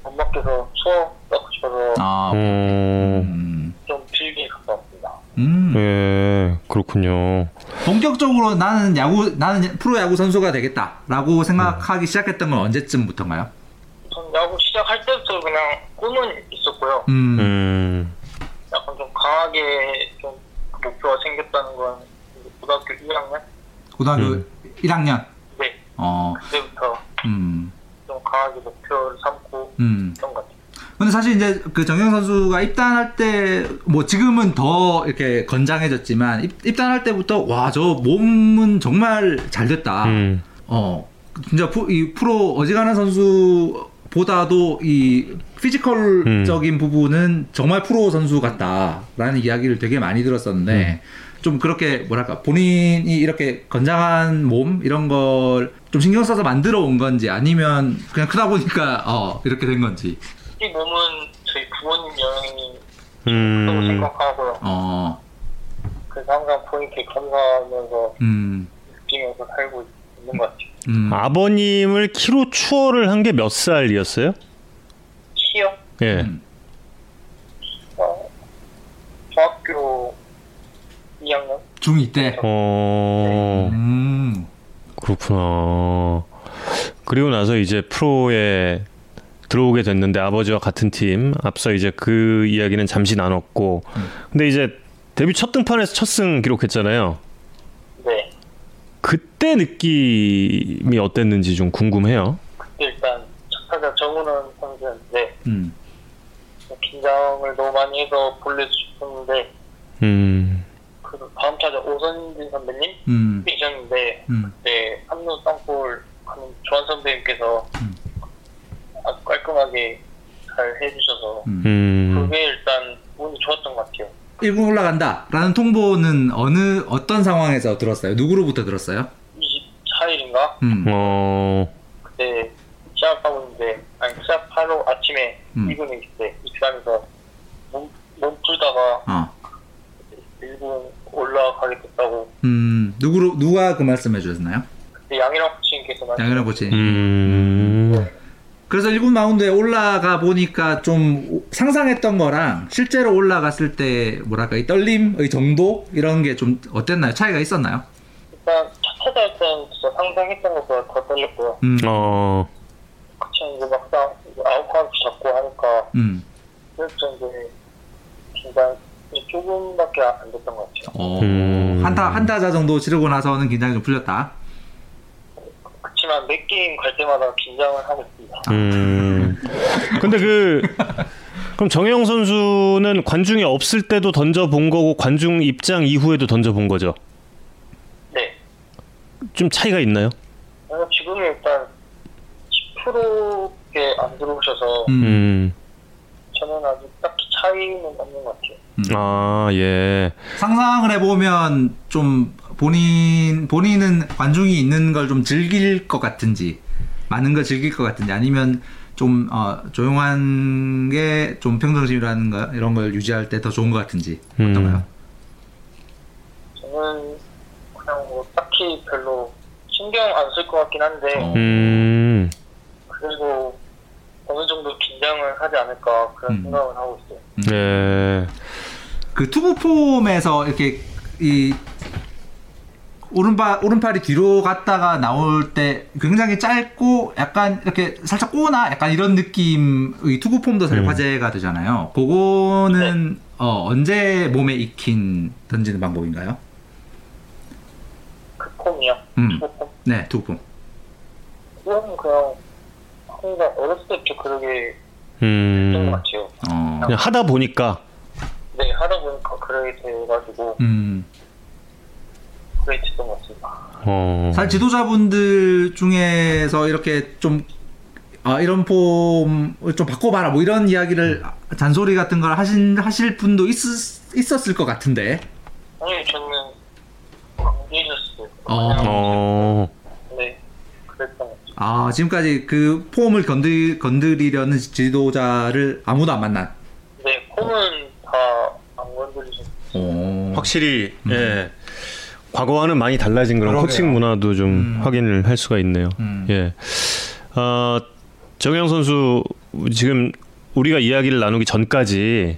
엄마께서 추억 갖고 싶어서 좀 길게 갔다 왔습니다. 예, 그렇군요. 본격적으로 나는 프로야구 선수가 되겠다라고 생각하기 시작했던 건 언제쯤부터인가요? 전 야구 시작할 때부터 그냥 꿈은 있었고요. 약간 좀 강하게 좀 목표가 생겼다는 건 고등학교 1학년? 고등학교 1학년? 네. 그때부터 좀 강하게 목표를 삼고 했던 것 같아요. 근데 사실 이제 그 정해영 선수가 입단할 때, 뭐 지금은 더 이렇게 건장해졌지만 입단할 때부터 와, 저 몸은 정말 잘 됐다. 진짜 이 프로 어지간한 선수보다도 이 피지컬적인 부분은 정말 프로 선수 같다라는 이야기를 되게 많이 들었었는데 좀 그렇게 뭐랄까 본인이 이렇게 건장한 몸 이런 걸 좀 신경 써서 만들어 온 건지 아니면 그냥 크다 보니까 이렇게 된 건지. 이 몸은 저희 부모님 영향이 크다고 생각하고요. 그래서 항상 본인께 감사하면서 느끼면서 살고 있는 것 같아요. 아버님을 키로 추월을 한 게 몇 살이었어요? 키요? 예. 중학교 2학년? 중2 때? 네. 그렇구나. 그리고 나서 이제 프로에 들어오게 됐는데 아버지와 같은 팀, 앞서 이제 그 이야기는 잠시 나눴고 근데 이제 데뷔 첫 등판에서 첫 승 기록했잖아요. 네. 그때 느낌이 어땠는지 좀 궁금해요. 그때 일단 첫 타자 정우는 선수였는데 긴장을 너무 많이 해서 볼넷 싶었는데 그 다음 타자 오선진 선배님 계셨는데 그때 3루 땅볼 조한 선배님께서 아주 깔끔하게 잘 해주셔서 그게 일단 운이 좋았던 것 같아요. 1군 올라간다라는 통보는 어떤 상황에서 들었어요? 누구로부터 들었어요? 24일인가? 그때 시합하고 있는데 시합하러 아침에 2군에 있을 때 입장에서 몸 풀다가 1군 올라가게 됐다고. 누가 그 말씀해 주셨나요? 그때 양일환 코치님께서 양일환 코치님. 그래서 1군 마운드에 올라가 보니까 좀 상상했던 거랑 실제로 올라갔을 때 뭐랄까 이 떨림의 정도 이런 게 좀 어땠나요? 차이가 있었나요? 일단 첫 타자 일단 진짜 상상했던 것보다 더 떨렸고요. 그쵸, 이제 막상 아웃카운트 잡고 하니까 그래서 이제 긴장이 조금밖에 안 됐던 것 같아요. 한 타자 정도 치르고 나서는 긴장이 좀 풀렸다. 몇 게임 갈 때마다 긴장을 하고 있습니다. 근데 그럼 정해영 선수는 관중이 없을 때도 던져본 거고 관중 입장 이후에도 던져본 거죠? 네. 좀 차이가 있나요? 지금은 일단 10%에 안 들어오셔서 저는 아직 딱히 차이는 없는 것 같아요. 상상을 해보면 좀 본인은 관중이 있는 걸 좀 즐길 것 같은지, 많은 걸 즐길 것 같은지, 아니면 좀 조용한 게 좀 평정심이라는 거 이런 걸 유지할 때 더 좋은 것 같은지 어떤가요? 저는 그냥 뭐 딱히 별로 신경 안 쓸 것 같긴 한데 그리고 어느 정도 긴장을 하지 않을까 그런 생각을 하고 있어요. 네. 그 투구 폼에서 이렇게 이 오른팔이 뒤로 갔다가 나올 때 굉장히 짧고 약간 이렇게 살짝 꼬나 약간 이런 느낌의 투구 폼도 잘 화제가 되잖아요. 그거는 네. 언제 몸에 익힌 던지는 방법인가요? 그 폼이요? 투구 폼? 네, 투구 폼. 그냥 어렸을 때부터 그러게 했던 것 같아요. 그냥 하다 보니까? 네, 하다 보니까 그러게 돼가지고 했던 것 같습니다. 사실 지도자분들 중에서 이렇게 좀 이런 폼을 좀 바꿔봐라 뭐 이런 이야기를 잔소리 같은 걸 하실 분도 있었을 것 같은데. 아니 저는 안 계셨어요. 네, 그랬던 것 같아요. 아 지금까지 그 폼을 건드리려는 지도자를 아무도 안 만난. 네, 폼은 다 안 건드리셨어요. 확실히 예. 과거와는 많이 달라진 그런 그러게요. 코칭 문화도 좀 확인을 할 수가 있네요. 예, 정해영 선수 지금 우리가 이야기를 나누기 전까지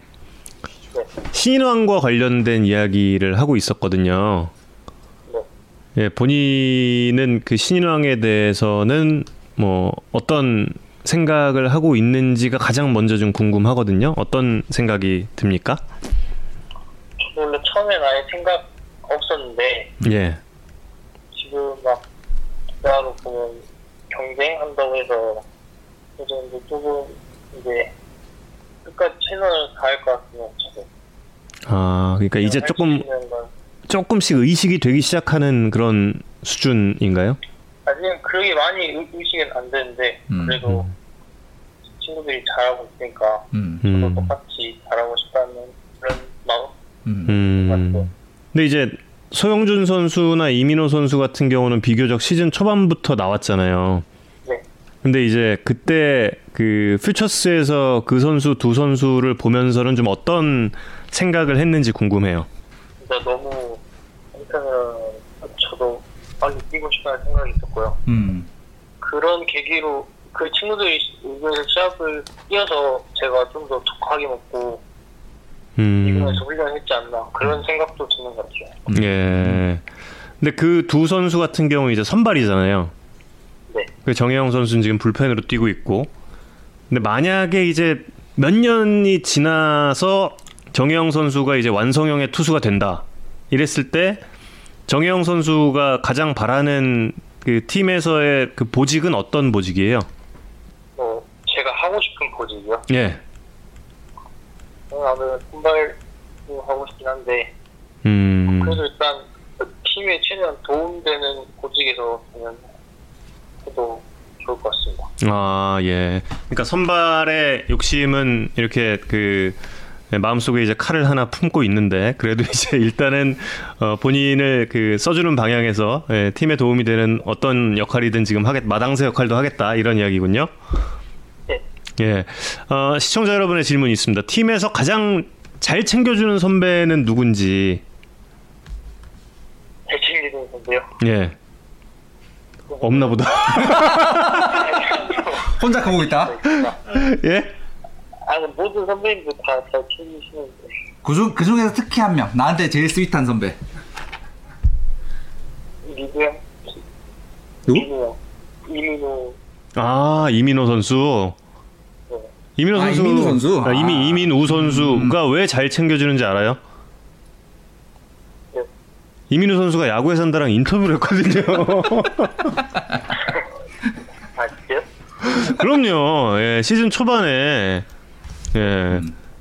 네. 신인왕과 관련된 이야기를 하고 있었거든요. 네. 예, 본인은 그 신인왕에 대해서는 뭐 어떤 생각을 하고 있는지가 가장 먼저 좀 궁금하거든요. 어떤 생각이 듭니까? 원래 처음에 나의 생각 없었는데 예. 지금 막 기아로 보면 경쟁한다고 해서 이제 조금 이제 끝까지 최선을 다할 것 같아요. 아 그러니까 이제 조금씩 의식이 되기 시작하는 그런 수준인가요? 아직은 그렇게 많이 의식은 안 되는데 그래도 친구들이 잘하고 있으니까 저도 똑같이 잘하고 싶다는 그런 마음 같아요. 근데 이제 소영준 선수나 이민호 선수 같은 경우는 비교적 시즌 초반부터 나왔잖아요. 네. 근데 이제 그때 그 퓨처스에서 그 선수 두 선수를 보면서는 좀 어떤 생각을 했는지 궁금해요. 진짜 너무 일단은 저도 빨리 뛰고 싶다는 생각이 있었고요. 그런 계기로 그 친구들이 의견을 시합을 뛰어서 제가 좀 더 독하게 먹고 이군에서 훈련했지 않나 그런 생각도 드는 것 같아요. 예. 근데 그 두 선수 같은 경우 이제 선발이잖아요. 네. 그 정해영 선수는 지금 불펜으로 뛰고 있고. 근데 만약에 이제 몇 년이 지나서 정해영 선수가 이제 완성형의 투수가 된다. 이랬을 때 정해영 선수가 가장 바라는 그 팀에서의 그 보직은 어떤 보직이에요? 제가 하고 싶은 보직이요? 예. 나는 선발도 하고 싶긴 한데 그래서 일단 팀에 최대한 도움되는 보직에서 보면 해도 좋을 것 같습니다. 아 예. 그러니까 선발의 욕심은 이렇게 그 마음속에 이제 칼을 하나 품고 있는데 그래도 이제 일단은 본인을 그 써주는 방향에서 예, 팀에 도움이 되는 어떤 역할이든 지금 마당새 역할도 하겠다 이런 이야기군요. 예, 시청자 여러분의 질문이 있습니다. 팀에서 가장 잘 챙겨주는 선배는 누군지. 잘 챙겨주는 선배요? 예. 없나 보다. 혼자 가고 있다. 예? 아니 모든 선배님들 다 잘 챙기시는데. 그중에서 특히 한 명. 나한테 제일 스윗한 선배. 이민호. 누구? 이민호. 아 이민호 선수. 이민호 선수? 이민우 선수가 왜 잘 챙겨주는지 알아요? 네. 이민우 선수가 야구의 산다랑 인터뷰를 했거든요. 아, 진짜요? 그럼요. 예, 시즌 초반에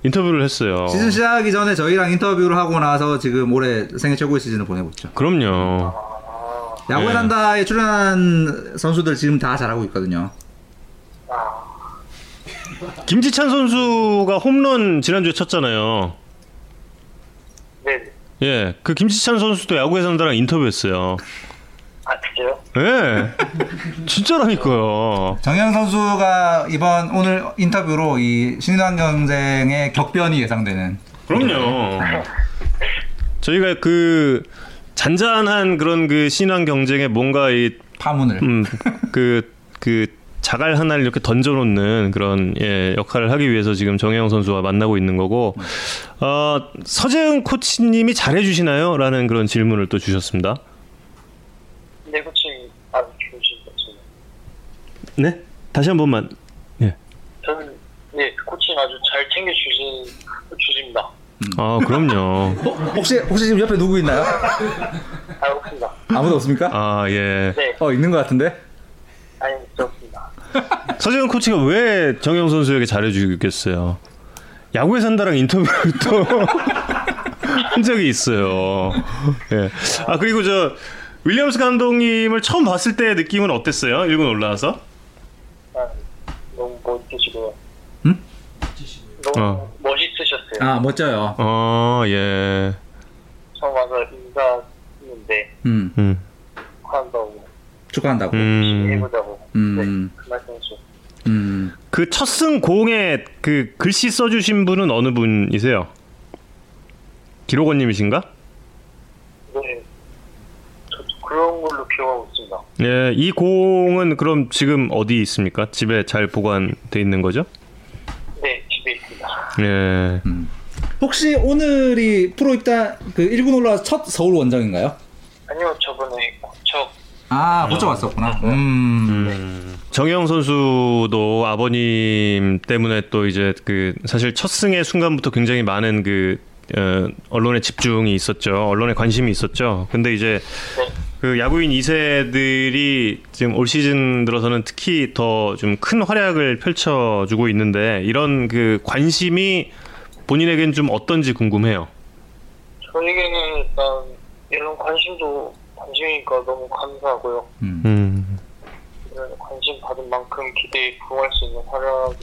인터뷰를 했어요. 시즌 시작하기 전에 저희랑 인터뷰를 하고 나서 지금 올해 생애 최고의 시즌을 보내고 있죠. 그럼요. 야구의 산다에 출연한 선수들 지금 다 잘하고 있거든요. 김지찬 선수가 홈런 지난주에 쳤잖아요. 네. 예, 그 김지찬 선수도 야구에서 한다랑 인터뷰했어요. 아, 그래요? 예, 진짜라니까요. 정해영 선수가 이번 오늘 인터뷰로 이 신인왕 경쟁의 격변이 예상되는. 그럼요. 저희가 그 잔잔한 그런 그 신인왕 경쟁에 뭔가 이 파문을 자갈 하나를 이렇게 던져놓는 그런 예, 역할을 하기 위해서 지금 정해영 선수와 만나고 있는 거고 서재은 코치님이 잘해주시나요? 라는 그런 질문을 또 주셨습니다. 네, 코치 아주 좋으신 코치. 네? 다시 한 번만. 예. 저는 네, 코치 아주 잘 챙겨주십니다. 아, 그럼요. 혹시 지금 옆에 누구 있나요? 아, 없습니다. 아무도 없습니까? 아, 예. 네. 있는 것 같은데? 아니, 없습니다. 서재훈 코치가 왜 정해영 선수에게 잘해주겠어요? 야구에 산다랑 인터뷰를 또 한 적이 있어요. 예. 아, 그리고 저 윌리엄스 감독님을 처음 봤을 때의 느낌은 어땠어요? 1군 올라와서? 아, 너무 멋지시고요. 응? 너무 멋있으셨어요. 아, 멋져요. 어, 예. 처음 와서 인사했는데 축하한다고. 축하한다고. 해보자고. 네, 그 말씀이죠. 그 첫 승 공에 그 글씨 써주신 분은 어느 분이세요? 기록원님이신가? 네. 그런 걸로 기억하고 있습니다. 예, 이 공은 그럼 지금 어디 있습니까? 집에 잘 보관돼 있는 거죠? 네, 집에 있습니다. 예. 혹시 오늘이 프로 입단 그 1군 올라와서 첫 서울 원정인가요? 아니요, 저번에 고척. 아, 고척 왔었구나. 정해영 선수도 아버님 때문에 또 이제 그 사실 첫 승의 순간부터 굉장히 많은 그 언론의 집중이 있었죠. 언론의 관심이 있었죠. 근데 이제 네. 그 야구인 2세들이 지금 올 시즌 들어서는 특히 더 좀 큰 활약을 펼쳐주고 있는데 이런 그 관심이 본인에겐 좀 어떤지 궁금해요. 저에게는 일단 이런 관심도 관심이니까 너무 감사하고요. 관심 받은 만큼 기대에 부응할 수 있는 활약을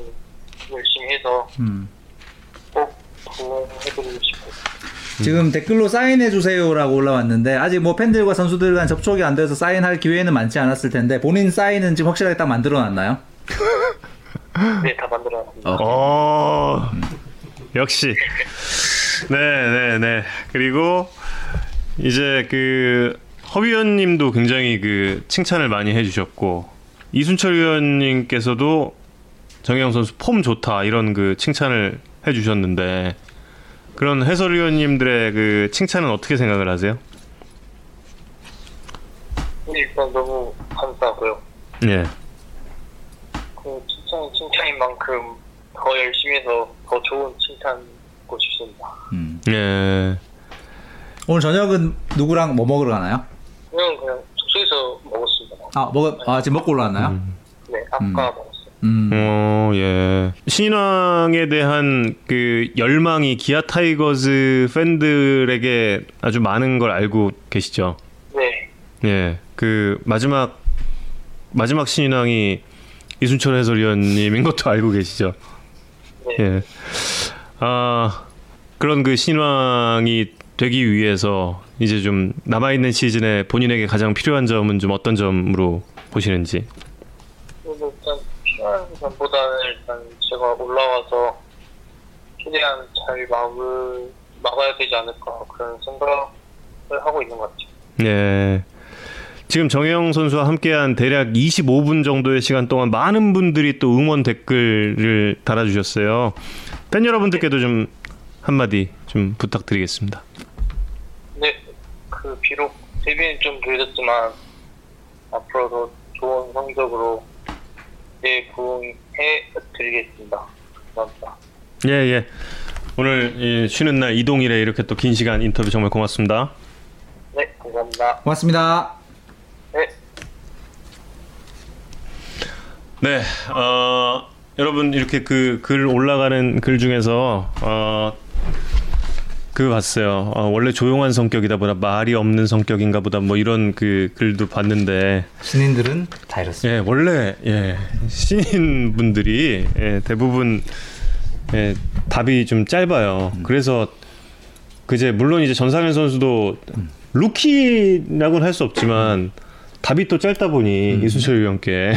열심히 해서 꼭 해드리고 싶어요. 지금 댓글로 사인해주세요라고 올라왔는데 아직 뭐 팬들과 선수들 간 접촉이 안 돼서 사인할 기회는 많지 않았을 텐데 본인 사인은 지금 확실하게 딱 만들어놨나요? 네, 다 만들어놨습니다. 역시. 네. 그리고 이제 그 허위원님도 굉장히 그 칭찬을 많이 해주셨고 이순철 위원님께서도 정해영 선수 폼 좋다 이런 그 칭찬을 해주셨는데 그런 해설위원님들의 그 칭찬은 어떻게 생각을 하세요? 일단 너무 감사하고요. 예. 그 칭찬인 만큼 더 열심히 해서 더 좋은 칭찬을 주십니다. 예. 오늘 저녁은 누구랑 뭐 먹으러 가나요? 그냥 숙소에서 먹었습니다. 지금 먹고 올라왔나요? 네, 아까 먹었어요. 예. 신인왕에 대한 그 열망이 기아 타이거즈 팬들에게 아주 많은 걸 알고 계시죠? 네. 예. 그 마지막 신인왕이 이순철 해설위원님인 것도 알고 계시죠? 네. 예. 아, 그런 그 신인왕이 되기 위해서 이제 좀 남아 있는 시즌에 본인에게 가장 필요한 점은 좀 어떤 점으로 보시는지? 전보다는 일단 제가 올라와서 최대한 잘 막아야 되지 않을까 그런 생각을 하고 있는 것 같아요. 네. 지금 정해영 선수와 함께한 대략 25분 정도의 시간 동안 많은 분들이 또 응원 댓글을 달아주셨어요. 팬 여러분들께도 좀 한마디 좀 부탁드리겠습니다. 네. 그 비록 데뷔는 좀 늦었지만 앞으로도 좋은 성적으로 네, 부응해 드리겠습니다. 감사합니다. 예. 오늘 이 쉬는 날 이동일에 이렇게 또 긴 시간 인터뷰 정말 고맙습니다. 네, 감사합니다. 고맙습니다. 네. 네, 여러분 이렇게 그 글 올라가는 글 중에서 그 봤어요. 원래 조용한 성격이다 보다 말이 없는 성격인가 보다 뭐 이런 그 글도 봤는데 신인들은 다 이렇습니다. 예, 원래 예, 신인분들이 대부분 답이 좀 짧아요. 그래서 그제 물론 이제 전상현 선수도 루키라고는 할 수 없지만 답이 또 짧다 보니 이순철 위원께.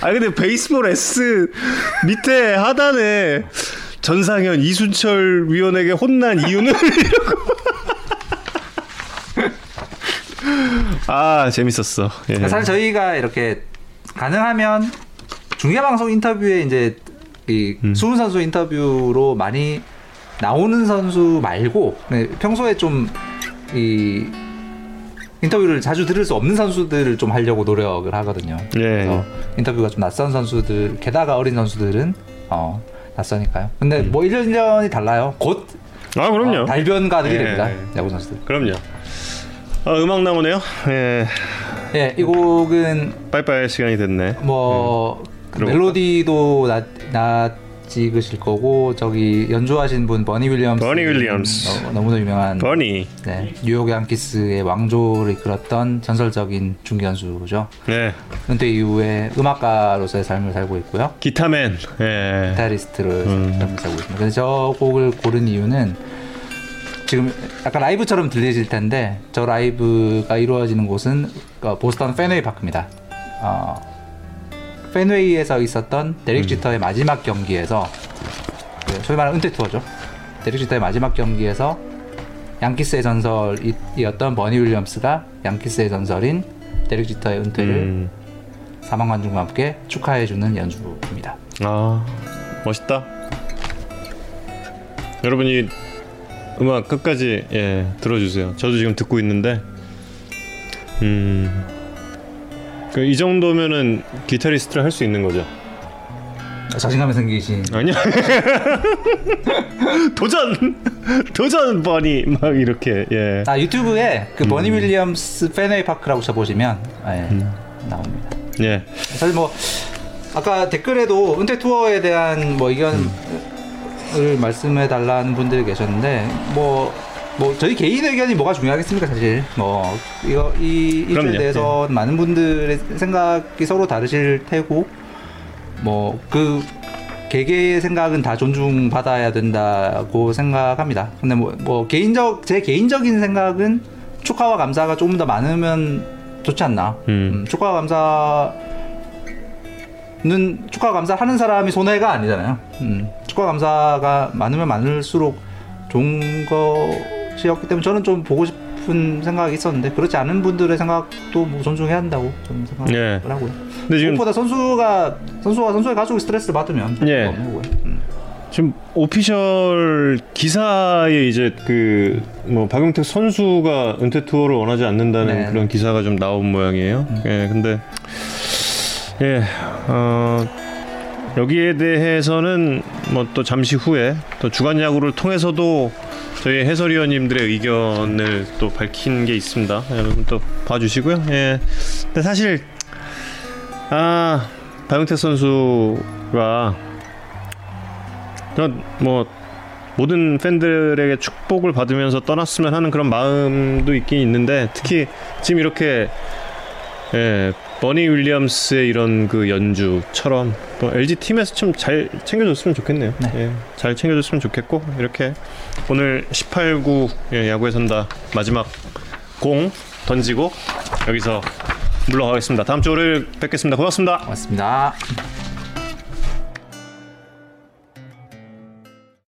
아 근데 베이스볼 S 밑에 하단에 전상현 이순철 위원에게 혼난 이유는 이러고. 아 재밌었어. 예. 사실 저희가 이렇게 가능하면 중계 방송 인터뷰에 이제 이 수훈 선수 인터뷰로 많이 나오는 선수 말고 네, 평소에 좀 이 인터뷰를 자주 들을 수 없는 선수들을 좀 하려고 노력을 하거든요. 예. 그래서 인터뷰가 좀 낯선 선수들, 게다가 어린 선수들은 낯서니까요. 근데 뭐 1년이 달라요. 곧 아 그럼요. 달변가들이 됩니다. 야구 선수들. 그럼요. 음악 나오네요. 예. 예, 이 곡은 빠이빠이 시간이 됐네. 뭐 멜로디도 나 찍으실 거고 저기 연주하신 분 버니 윌리엄스 너무나 유명한 버니. 네. 뉴욕 양키스의 왕조를 이끌었던 전설적인 중계 선수죠. 네. 은퇴 이후에 음악가로서의 삶을 살고 있고요. 기타맨. 예. 기타리스트로의 삶을 살고 있습니다. 그래서 저 곡을 고른 이유는 지금 약간 라이브처럼 들리실 텐데 저 라이브가 이루어지는 곳은 보스턴 펜웨이 파크입니다. 펜웨이에서 있었던 데릭 지터의 마지막 경기에서 소위 말하는 은퇴 투어죠. 데릭 지터의 마지막 경기에서 양키스의 전설이었던 버니 윌리엄스가 양키스의 전설인 데릭 지터의 은퇴를 사망 관중과 함께 축하해주는 연주입니다. 아 멋있다. 여러분이 음악 끝까지 예 들어주세요. 저도 지금 듣고 있는데 그 이 정도면은 기타리스트를 할 수 있는 거죠. 자신감이 생기신 아니야. 도전 버니 막 이렇게 예. 아 유튜브에 그 버니 윌리엄스 페네이 파크라고 쳐보시면 예, 나옵니다. 예. 사실 뭐 아까 댓글에도 은퇴 투어에 대한 뭐 이견 을 말씀해 달라는 분들이 계셨는데 뭐 저희 개인 의견이 뭐가 중요하겠습니까 사실 뭐 이거 이 일에 대해서 예. 많은 분들의 생각이 서로 다르실 테고 뭐 그 개개의 생각은 다 존중받아야 된다고 생각합니다. 근데 뭐 제 개인적인 생각은 축하와 감사가 조금 더 많으면 좋지 않나. 축하와 감사하는 사람이 손해가 아니잖아요. 축하 감사가 많으면 많을수록 좋은 것이었기 때문에 저는 좀 보고 싶은 생각이 있었는데 그렇지 않은 분들의 생각도 뭐 존중해야 한다고 저는 생각을 예. 하고요. 근데 지금 무엇보다 선수와 선수의 가족이 스트레스를 받으면 예. 없는 거예요. 지금 오피셜 기사에 이제 그 뭐 박용택 선수가 은퇴 투어를 원하지 않는다는 네. 그런 기사가 좀 나온 모양이에요. 예, 근데. 예, 여기에 대해서는 뭐 또 잠시 후에 또 주간 야구를 통해서도 저희 해설위원님들의 의견을 또 밝힌 게 있습니다. 여러분 또 봐주시고요. 예, 근데 사실 박용택 선수가 뭐 모든 팬들에게 축복을 받으면서 떠났으면 하는 그런 마음도 있긴 있는데 특히 지금 이렇게 예. 버니 윌리엄스의 이런 그 연주처럼 또 LG 팀에서 좀 잘 챙겨줬으면 좋겠네요. 네. 예, 잘 챙겨줬으면 좋겠고 이렇게 오늘 18구 예, 야구에 선다 마지막 공 던지고 여기서 물러가겠습니다. 다음 주 월요일 뵙겠습니다. 고맙습니다. 고맙습니다.